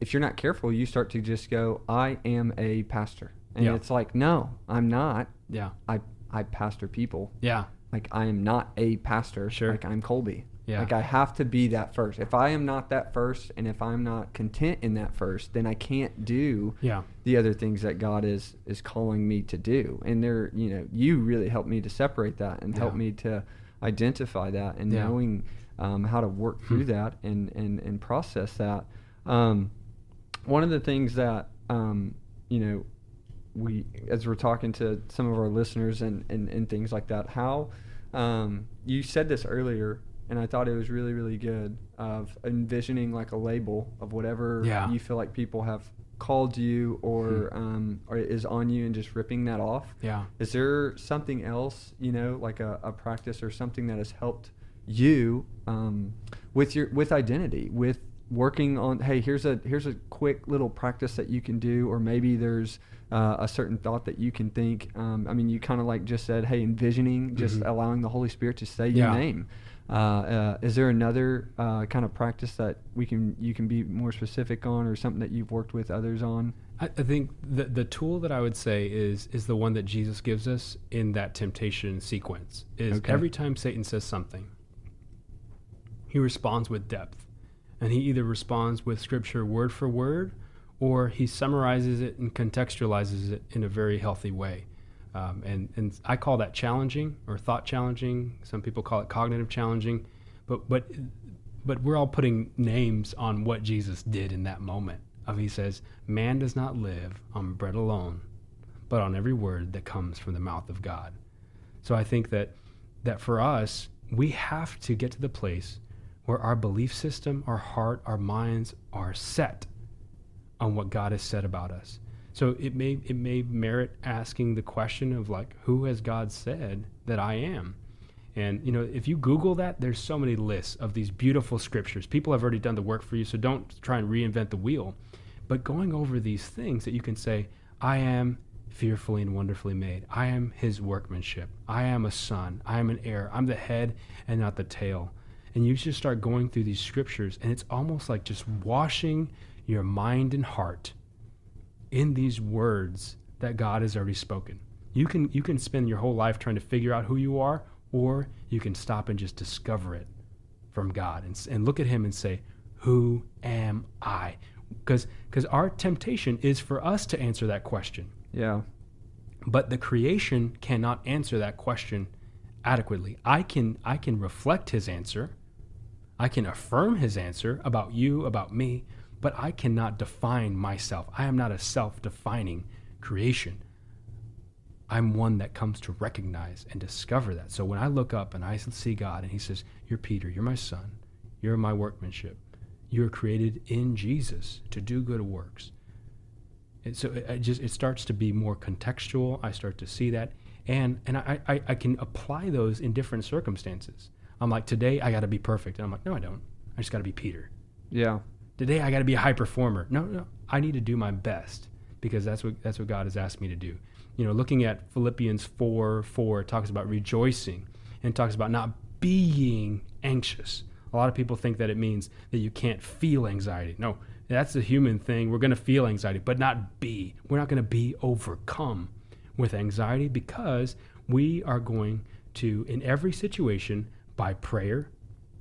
if you're not careful, you start to just go, I am a pastor, and yeah. It's like, no, I'm not. Yeah, I pastor people. Yeah, like I am not a pastor. Sure, like I'm Colby. Yeah, like I have to be that first. If I am not that first, and if I'm not content in that first, then I can't do the other things that God is calling me to do. And there, you know, you really helped me to separate that and help me to identify that and knowing how to work through that and process that. One of the things that you know, we as we're talking to some of our listeners and things like that, how you said this earlier. And I thought it was really, really good of envisioning like a label of whatever you feel like people have called you or is on you and just ripping that off. Yeah. Is there something else, you know, like a practice or something that has helped you with identity, with working on, hey, here's a quick little practice that you can do, or maybe there's a certain thought that you can think. I mean, you kind of like just said, hey, envisioning, just allowing the Holy Spirit to say your name. Is there another kind of practice that you can be more specific on, or something that you've worked with others on? I think the tool that I would say is the one that Jesus gives us in that temptation sequence. Is every time Satan says something, he responds with depth, and he either responds with Scripture word for word, or he summarizes it and contextualizes it in a very healthy way. And I call that challenging or thought challenging. Some people call it cognitive challenging, but we're all putting names on what Jesus did in that moment. He says, "Man does not live on bread alone, but on every word that comes from the mouth of God." So I think that for us, we have to get to the place where our belief system, our heart, our minds are set on what God has said about us. So it may merit asking the question of, like, who has God said that I am? And, you know, if you Google that, there's so many lists of these beautiful scriptures. People have already done the work for you, so don't try and reinvent the wheel. But going over these things that you can say, I am fearfully and wonderfully made. I am his workmanship. I am a son. I am an heir. I'm the head and not the tail. And you just start going through these scriptures, and it's almost like just washing your mind and heart in these words that God has already spoken. You can spend your whole life trying to figure out who you are, or you can stop and just discover it from God and look at him and say, who am I? Because our temptation is for us to answer that question. Yeah. But the creation cannot answer that question adequately. I can reflect his answer. I can affirm his answer about you, about me, but I cannot define myself. I am not a self-defining creation. I'm one that comes to recognize and discover that. So when I look up and I see God and he says, you're Peter, you're my son, you're my workmanship, you're created in Jesus to do good works. And so it starts to be more contextual. I start to see that. And I can apply those in different circumstances. I'm like, today I got to be perfect. And I'm like, no, I don't. I just got to be Peter. Yeah. Today I got to be a high performer. No, I need to do my best because that's what God has asked me to do. You know, looking at Philippians 4:4, it talks about rejoicing and talks about not being anxious. A lot of people think that it means that you can't feel anxiety. No, that's a human thing. We're going to feel anxiety, but not be. We're not going to be overcome with anxiety because we are going to, in every situation, by prayer,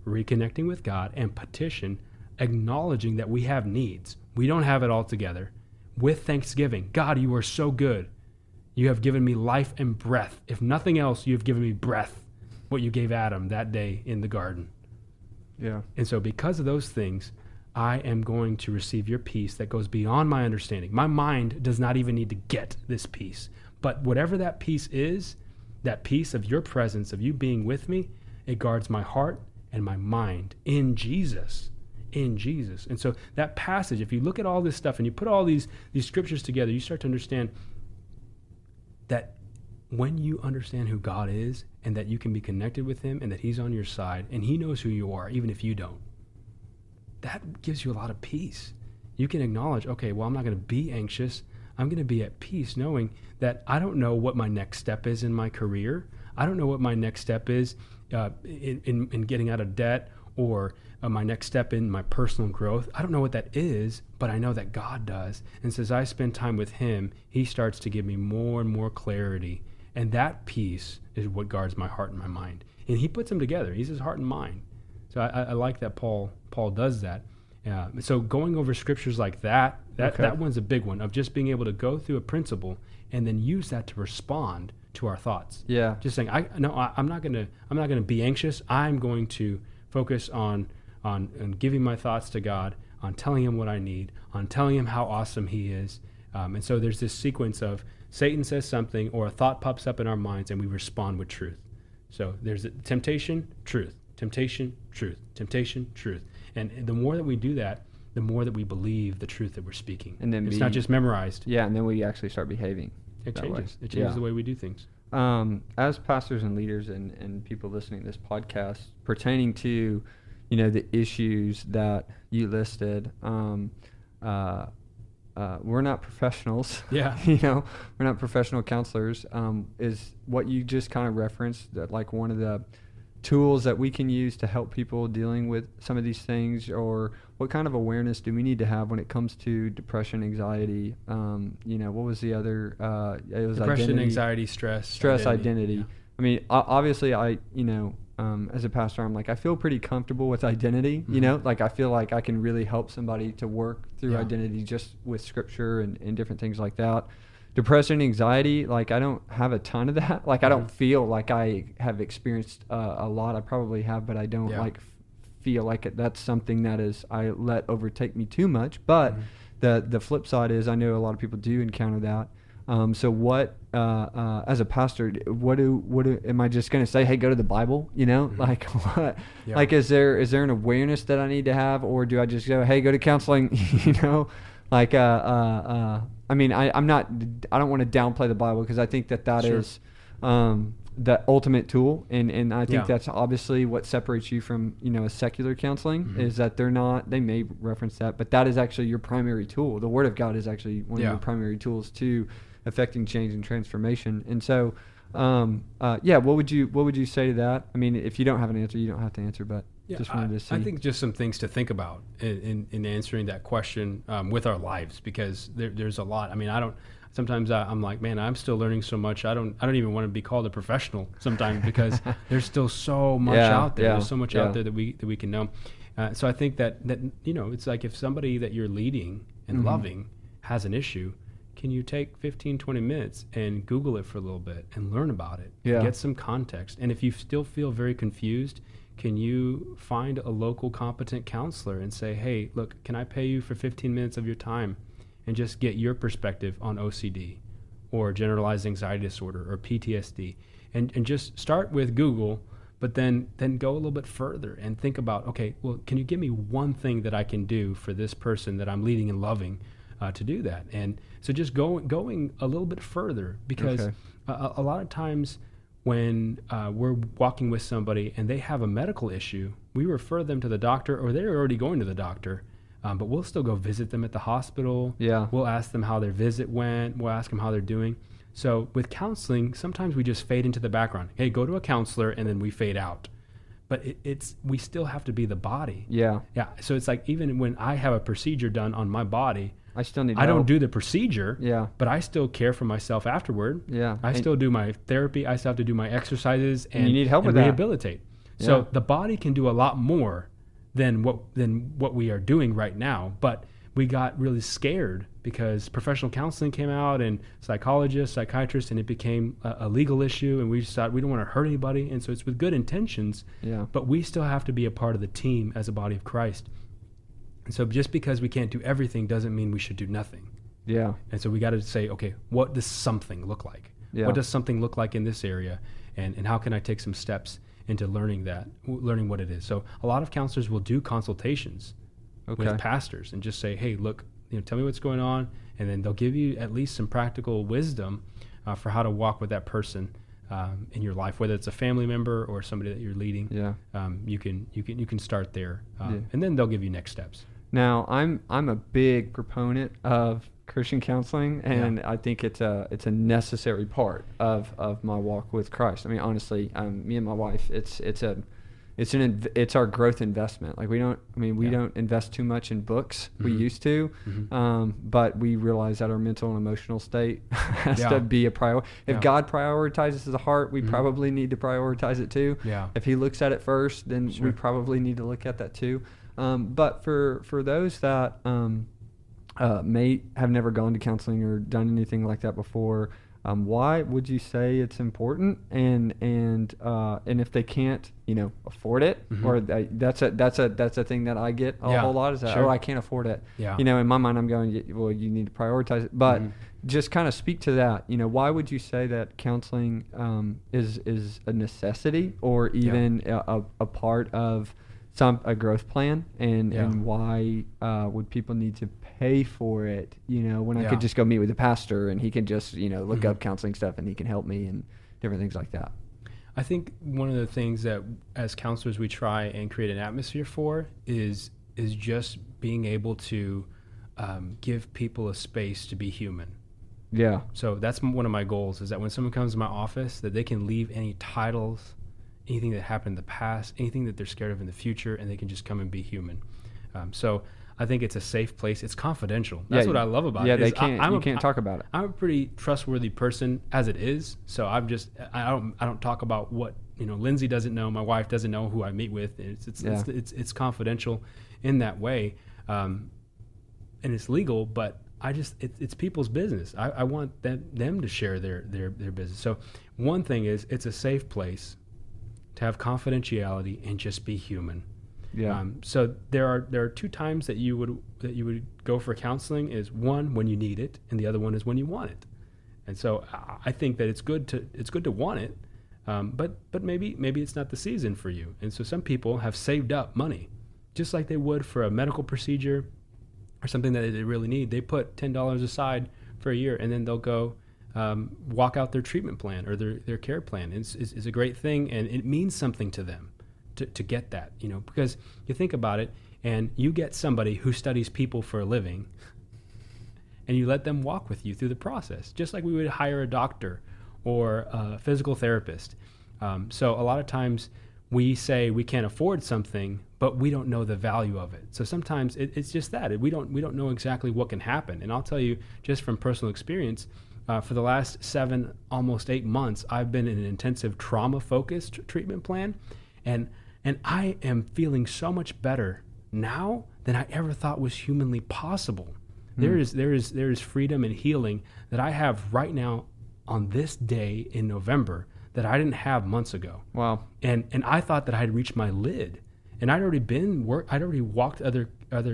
reconnecting with God, and petition, acknowledging that we have needs. We don't have it all together. With thanksgiving, God, you are so good. You have given me life and breath. If nothing else, you've given me breath, what you gave Adam that day in the garden. Yeah. And so because of those things, I am going to receive your peace that goes beyond my understanding. My mind does not even need to get this peace. But whatever that peace is, that peace of your presence, of you being with me, it guards my heart and my mind in Jesus. In Jesus. And so that passage, if you look at all this stuff and you put all these scriptures together, you start to understand that when you understand who God is and that you can be connected with him and that he's on your side and he knows who you are, even if you don't, that gives you a lot of peace. You can acknowledge, okay, well, I'm not going to be anxious. I'm going to be at peace knowing that I don't know what my next step is in my career. I don't know what my next step is in getting out of debt or my next step in my personal growth. I don't know what that is, but I know that God does. And so as I spend time with him, he starts to give me more and more clarity. And that peace is what guards my heart and my mind. And he puts them together. He's his heart and mind. So I like that Paul does that. Yeah. So going over scriptures like that one's a big one, of just being able to go through a principle and then use that to respond to our thoughts. Yeah. Just saying, I'm not gonna be anxious. I'm going to focus on giving my thoughts to God, on telling him what I need, on telling him how awesome he is. And so there's this sequence of Satan says something or a thought pops up in our minds and we respond with truth. So there's temptation, truth, temptation, truth, temptation, truth. And the more that we do that, the more that we believe the truth that we're speaking. And then it's not just memorized. Yeah, and then we actually start behaving. It changes. It changes the way we do things. As pastors and leaders and people listening to this podcast, pertaining to, you know, the issues that you listed, we're not professionals. Yeah. You know, we're not professional counselors. Is what you just kind of referenced, that like one of the tools that we can use to help people dealing with some of these things, or what kind of awareness do we need to have when it comes to depression, anxiety, you know, what was the other, it was depression, identity, anxiety, stress, identity. Yeah. I mean, obviously you know, as a pastor, I'm like, I feel pretty comfortable with identity, mm-hmm. you know, like I feel like I can really help somebody to work through identity just with scripture and different things like that. Depression, anxiety, like I don't have a ton of that. Like I don't feel like I have experienced a lot. I probably have, but I don't like feel like it. That's something that is I let overtake me too much. But the flip side is I know a lot of people do encounter that. So what as a pastor, what do am I just gonna say? Hey, go to the Bible. You know, like what? Yeah. Like is there an awareness that I need to have, or do I just go? Hey, go to counseling. You know, like I mean, I don't want to downplay the Bible because I think that sure. is the ultimate tool. And I think that's obviously what separates you from, you know, a secular counseling is that they may reference that, but that is actually your primary tool. The Word of God is actually one of your primary tools to affecting change and transformation. And so, what would you say to that? I mean, if you don't have an answer, you don't have to answer, but just wanted to see. I think just some things to think about in answering that question with our lives, because there's a lot. I mean, I'm like, man, I'm still learning so much. I don't even want to be called a professional sometimes because there's still so much out there. There's so much out there that we can know. So I think that, you know, it's like if somebody that you're leading and loving has an issue, can you take 15, 20 minutes and Google it for a little bit and learn about it? Yeah. Get some context. And if you still feel very confused, can you find a local competent counselor and say, hey, look, can I pay you for 15 minutes of your time and just get your perspective on OCD or generalized anxiety disorder or PTSD? And just start with Google, but then go a little bit further and think about, okay, well, can you give me one thing that I can do for this person that I'm leading and loving to do that? And so just going a little bit further, because a lot of times when we're walking with somebody and they have a medical issue, we refer them to the doctor, or they're already going to the doctor, but we'll still go visit them at the hospital. Yeah. We'll ask them how their visit went. We'll ask them how they're doing. So with counseling, sometimes we just fade into the background. Hey, go to a counselor, and then we fade out. But we still have to be the body. Yeah. Yeah. So it's like, even when I have a procedure done on my body, I still need help. Don't do the procedure, but I still care for myself afterward. Yeah. I still do my therapy. I still have to do my exercises and you need help with rehabilitate. Yeah. So the body can do a lot more than what we are doing right now. But we got really scared because professional counseling came out and psychologists, psychiatrists, and it became a legal issue. And we just thought we don't want to hurt anybody. And so it's with good intentions, but we still have to be a part of the team as a body of Christ. And so just because we can't do everything doesn't mean we should do nothing. Yeah. And so we got to say, okay, what does something look like? Yeah. What does something look like in this area? And how can I take some steps into learning what it is? So a lot of counselors will do consultations with pastors and just say, hey, look, you know, tell me what's going on. And then they'll give you at least some practical wisdom for how to walk with that person in your life, whether it's a family member or somebody that you're leading. Yeah. You can start there, and then they'll give you next steps. Now, I'm a big proponent of Christian counseling, and I think it's a necessary part of my walk with Christ. I mean, honestly, me and my wife, it's our growth investment. Like we don't invest too much in books. Mm-hmm. We used to, but we realize that our mental and emotional state has to be a priority. If God prioritizes the heart, we probably need to prioritize it too. Yeah. If He looks at it first, then we probably need to look at that too. But for those that may have never gone to counseling or done anything like that before, why would you say it's important? And if they can't, afford it, or that's a thing that I get a whole lot is that, I can't afford it. Yeah. In my mind, I'm going, well, you need to prioritize it. But just kind of speak to that. Why would you say that counseling is a necessity or even a part of a growth plan? And why would people need to pay for it, when I could just go meet with a pastor and he can just, look up counseling stuff and he can help me and different things like that? I think one of the things that as counselors we try and create an atmosphere for is just being able to give people a space to be human. Yeah. So that's one of my goals, is that when someone comes to my office, that they can leave any titles, anything that happened in the past, anything that they're scared of in the future, and they can just come and be human. So I think it's a safe place. It's confidential. That's what I love about it. Yeah, you can't talk about it. I'm a pretty trustworthy person as it is, so I'm just I don't talk about what Lindsay doesn't know, my wife doesn't know who I meet with. It's confidential in that way, and it's legal. But I just it's people's business. I want them to share their business. So one thing is it's a safe place to have confidentiality and just be human. Yeah. So there are two times that you would go for counseling, is one when you need it, and the other one is when you want it. And so I think that it's good to want it, but maybe it's not the season for you. And so some people have saved up money, just like they would for a medical procedure or something that they really need. They put $10 aside for a year, and then they'll go walk out their treatment plan or their care plan. It's a great thing, and it means something to them. To get that, because you think about it, and you get somebody who studies people for a living, and you let them walk with you through the process, just like we would hire a doctor or a physical therapist. So a lot of times we say we can't afford something, but we don't know the value of it. So sometimes it's just that we don't know exactly what can happen. And I'll tell you just from personal experience, for the last 7, almost 8 months, I've been in an intensive trauma-focused treatment plan, and I am feeling so much better now than I ever thought was humanly possible. There is freedom and healing that I have right now on this day in November that I didn't have months ago. Wow. And I thought that I had reached my lid, and I'd already walked other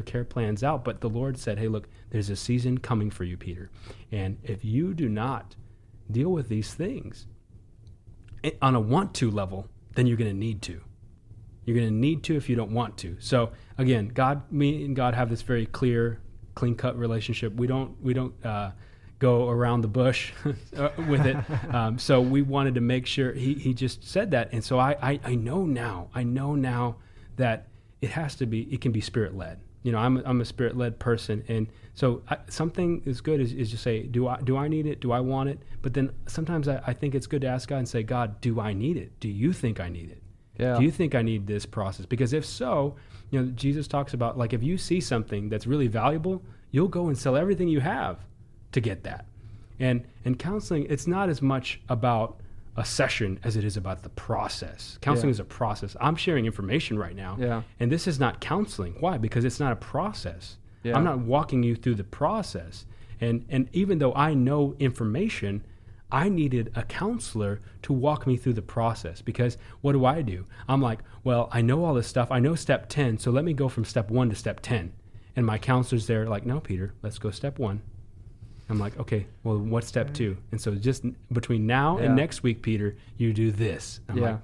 care plans out, but the Lord said, "Hey, look, there's a season coming for you, Peter. And if you do not deal with these things on a want to level, then you're going to need to. You're going to need to if you don't want to." So again, me and God have this very clear, clean-cut relationship. We don't go around the bush with it. So we wanted to make sure he just said that, and so I know now that it can be spirit-led. I'm a spirit-led person, and so something as good is just say, do I need it? Do I want it? But then sometimes I think it's good to ask God and say, "God, do I need it? Do you think I need it? Yeah. Do you think I need this process?" Because if so, Jesus talks about, like, if you see something that's really valuable, you'll go and sell everything you have to get that. And counseling, it's not as much about a session as it is about the process. Counseling is a process. I'm sharing information right now, and this is not counseling. Why? Because it's not a process. Yeah. I'm not walking you through the process. And even though I know information, I needed a counselor to walk me through the process, because what do? I'm like, well, I know all this stuff. I know step 10, so let me go from step 1 to step 10. And my counselor's there like, "No, Peter, let's go step 1. I'm like, "Okay, well, what's step 2? And so just between now and next week, Peter, you do this. I'm like,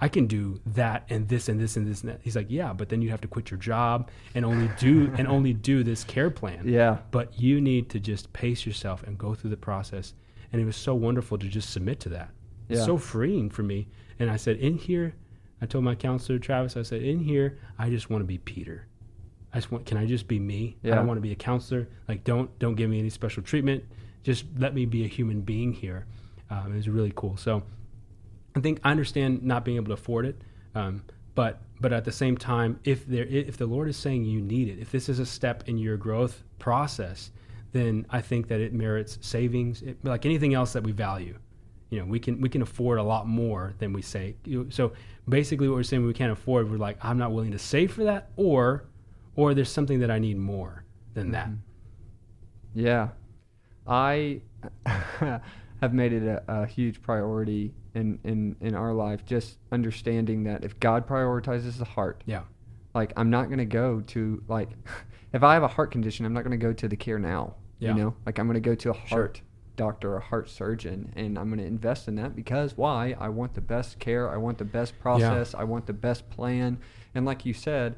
"I can do that and this and this and this and that." He's like, "Yeah, but then you have to quit your job and only do this care plan." Yeah. But you need to just pace yourself and go through the process And it was so wonderful to just submit to that. Yeah. It's so freeing for me. And I said, in here, I told my counselor, Travis, I said, in here, I just want to be Peter. Can I just be me? Yeah. I don't want to be a counselor. Like, don't give me any special treatment. Just let me be a human being here. It was really cool. So I think I understand not being able to afford it. But at the same time, if the Lord is saying you need it, if this is a step in your growth process, then I think that it merits savings, like anything else that we value. You know, we can afford a lot more than we say. So basically what we're saying we can't afford, we're like, I'm not willing to save for that, or there's something that I need more than that. Yeah. I have made it a huge priority in our life, just understanding that if God prioritizes the heart, yeah, like I'm not going to go to, like, if I have a heart condition, I'm not going to go to the Care Now, yeah, you know, like I'm going to go to a heart doctor, a heart surgeon, and I'm going to invest in that because why? I want the best care. I want the best process. Yeah. I want the best plan. And like you said,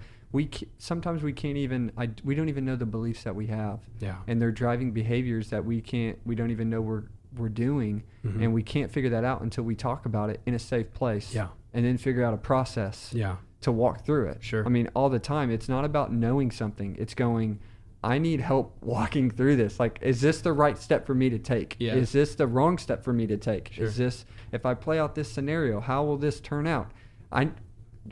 sometimes we can't even, we don't even know the beliefs that we have, yeah, and they're driving behaviors that we don't even know we're doing, mm-hmm, and we can't figure that out until we talk about it in a safe place, yeah, and then figure out a process, yeah, to walk through it. Sure. I mean, all the time, it's not about knowing something. It's going, I need help walking through this. Like, is this the right step for me to take? Yeah. Is this the wrong step for me to take? Sure. Is this, if I play out this scenario, how will this turn out?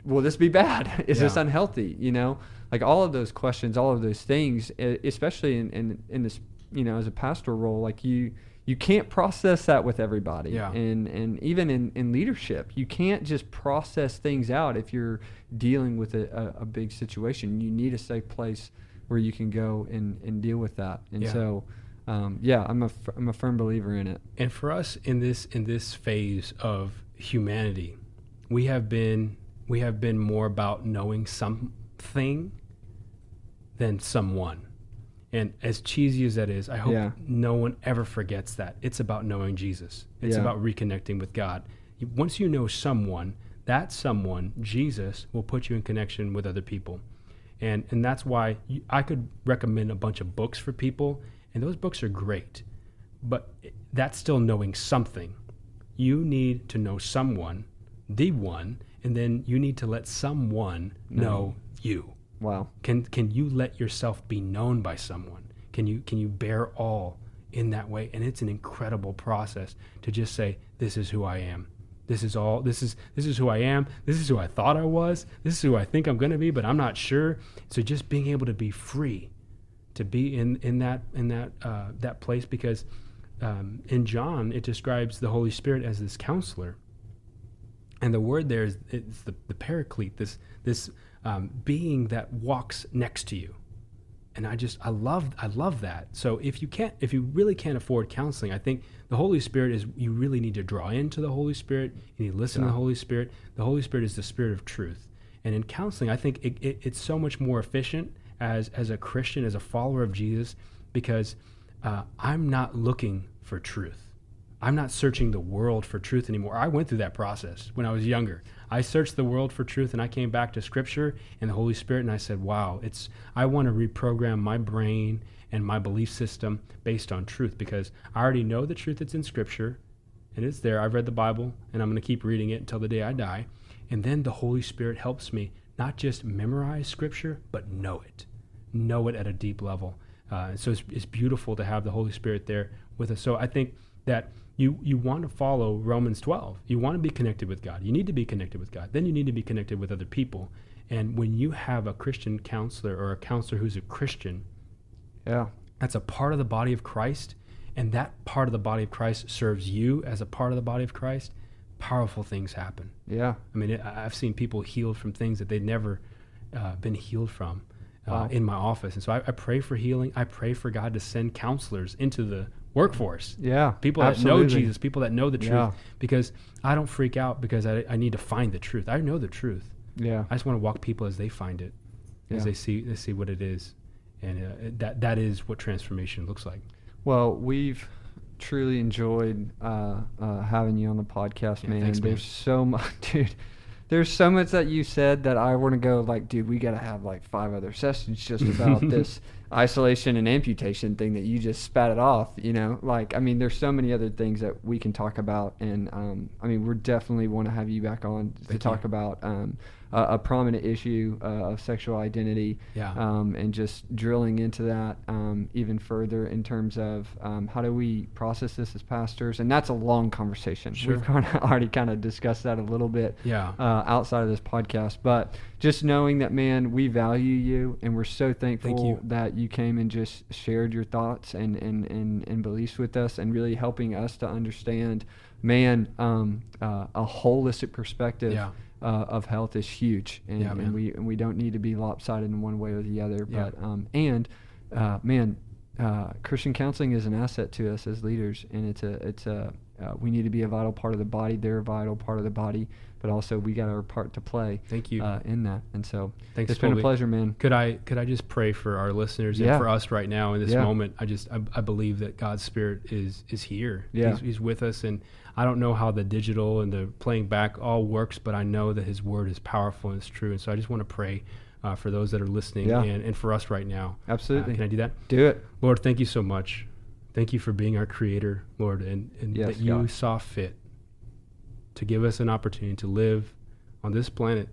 Will this be bad? Is, yeah, this unhealthy? You know, like all of those questions, all of those things, especially in this, you know, as a pastoral role, like you can't process that with everybody. Yeah. And even in leadership, you can't just process things out if you're dealing with a big situation. You need a safe place where you can go and deal with that. And yeah, so, I'm a firm believer in it. And for us in this phase of humanity, we have been more about knowing something than someone. And as cheesy as that is, I hope, yeah, no one ever forgets that. It's about knowing Jesus. It's, yeah, about reconnecting with God. Once you know someone, that someone, Jesus, will put you in connection with other people. And that's why I could recommend a bunch of books for people, and those books are great, but that's still knowing something. You need to know someone, the one, and then you need to let someone know you. Wow. Can you let yourself be known by someone? Can you bear all in that way? And it's an incredible process to just say, this is who I am. This is all. This is who I am. This is who I thought I was. This is who I think I'm going to be, but I'm not sure. So just being able to be free, to be in that place, because in John it describes the Holy Spirit as this counselor, and the word there is it's the Paraclete, this being that walks next to you, and I love that. So if you really can't afford counseling, I think the Holy Spirit is, you really need to draw into the Holy Spirit. You need to listen, yeah, to the Holy Spirit. The Holy Spirit is the Spirit of truth. And in counseling, I think it's so much more efficient as a Christian, as a follower of Jesus, because I'm not looking for truth. I'm not searching the world for truth anymore. I went through that process when I was younger. I searched the world for truth, and I came back to Scripture and the Holy Spirit, and I said, wow, I want to reprogram my brain and my belief system based on truth, because I already know the truth that's in Scripture, and it's there. I've read the Bible, and I'm going to keep reading it until the day I die. And then the Holy Spirit helps me not just memorize Scripture, but know it at a deep level. So it's beautiful to have the Holy Spirit there with us. So I think that you want to follow Romans 12. You want to be connected with God. You need to be connected with God. Then you need to be connected with other people. And when you have a Christian counselor or a counselor who's a Christian, yeah, that's a part of the body of Christ, and that part of the body of Christ serves you as a part of the body of Christ, powerful things happen. Yeah. I mean, I've seen people healed from things that they'd never been healed from in my office. And so I pray for healing. I pray for God to send counselors into the workforce. Yeah. People absolutely that know Jesus, people that know the truth, yeah, because I don't freak out because I need to find the truth. I know the truth. Yeah. I just want to walk people as they find it, yeah, as they see what it is. And that is what transformation looks like. Well, we've truly enjoyed having you on the podcast, yeah, man. Thanks, man. There's so much, dude. There's so much that you said that I want to go like, dude, we got to have like 5 other sessions just about this. isolation and amputation thing that you just spat it off, you know, like, I mean, there's so many other things that we can talk about. And, I mean, we're definitely want to have you back on to talk about, a prominent issue of sexual identity, and just drilling into that even further in terms of how do we process this as pastors, and that's a long conversation. We've already kind of discussed that a little bit outside of this podcast, but just knowing that, man, we value you, and we're so thankful that you came and just shared your thoughts and beliefs with us, and really helping us to understand, man, a holistic perspective of health is huge, and, we don't need to be lopsided in one way or the other. But Christian counseling is an asset to us as leaders, and it's we need to be a vital part of the body. They're a vital part of the body, but also we got our part to play. Thank you in that. And so it's been a pleasure, man. Could I just pray for our listeners and for us right now in this moment? I believe that God's Spirit is here. Yeah. He's with us, and I don't know how the digital and the playing back all works, but I know that his word is powerful and it's true. And so I just want to pray for those that are listening and for us right now. Absolutely. Can I do that? Do it. Lord, thank you so much. Thank you for being our creator, Lord, and that you saw fit to give us an opportunity to live on this planet,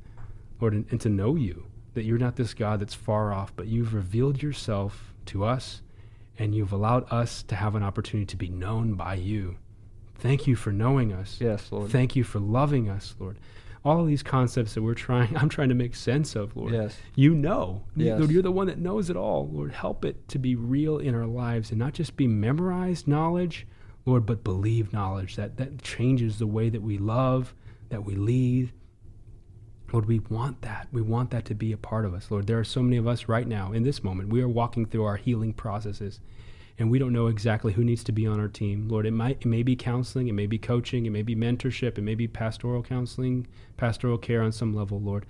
Lord, and to know you, that you're not this God that's far off, but you've revealed yourself to us, and you've allowed us to have an opportunity to be known by you. Thank you for knowing us. Yes, Lord. Thank you for loving us, Lord. All of these concepts that I'm trying to make sense of, Lord. Yes. You know. Yes. Lord, you're the one that knows it all. Lord, help it to be real in our lives and not just be memorized knowledge, Lord, but believe knowledge. That changes the way that we love, that we lead. Lord, we want that. We want that to be a part of us, Lord. There are so many of us right now in this moment. We are walking through our healing processes, and we don't know exactly who needs to be on our team. Lord, it may be counseling, it may be coaching, it may be mentorship, it may be pastoral counseling, pastoral care on some level, Lord.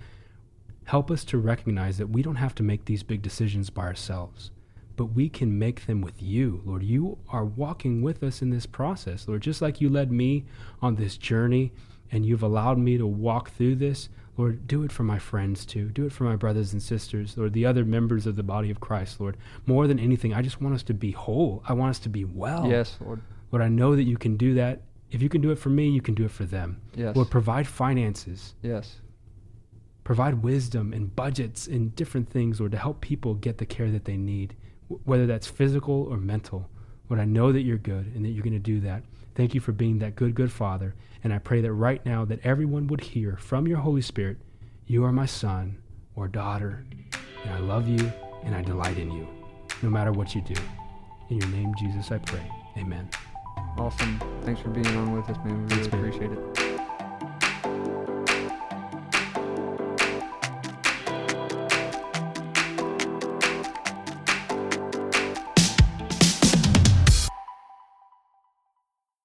Help us to recognize that we don't have to make these big decisions by ourselves, but we can make them with you, Lord. You are walking with us in this process, Lord. Just like you led me on this journey and you've allowed me to walk through this, Lord, do it for my friends too. Do it for my brothers and sisters, Lord, the other members of the body of Christ, Lord. More than anything, I just want us to be whole. I want us to be well. Yes, Lord. Lord, I know that you can do that. If you can do it for me, you can do it for them. Yes. Lord, provide finances. Yes. Provide wisdom and budgets and different things, Lord, to help people get the care that they need, whether that's physical or mental. Lord, I know that you're good and that you're going to do that. Thank you for being that good, good Father. And I pray that right now that everyone would hear from your Holy Spirit, you are my son or daughter, and I love you and I delight in you, no matter what you do. In your name, Jesus, I pray. Amen. Awesome. Thanks for being on with us, man. We really appreciate it.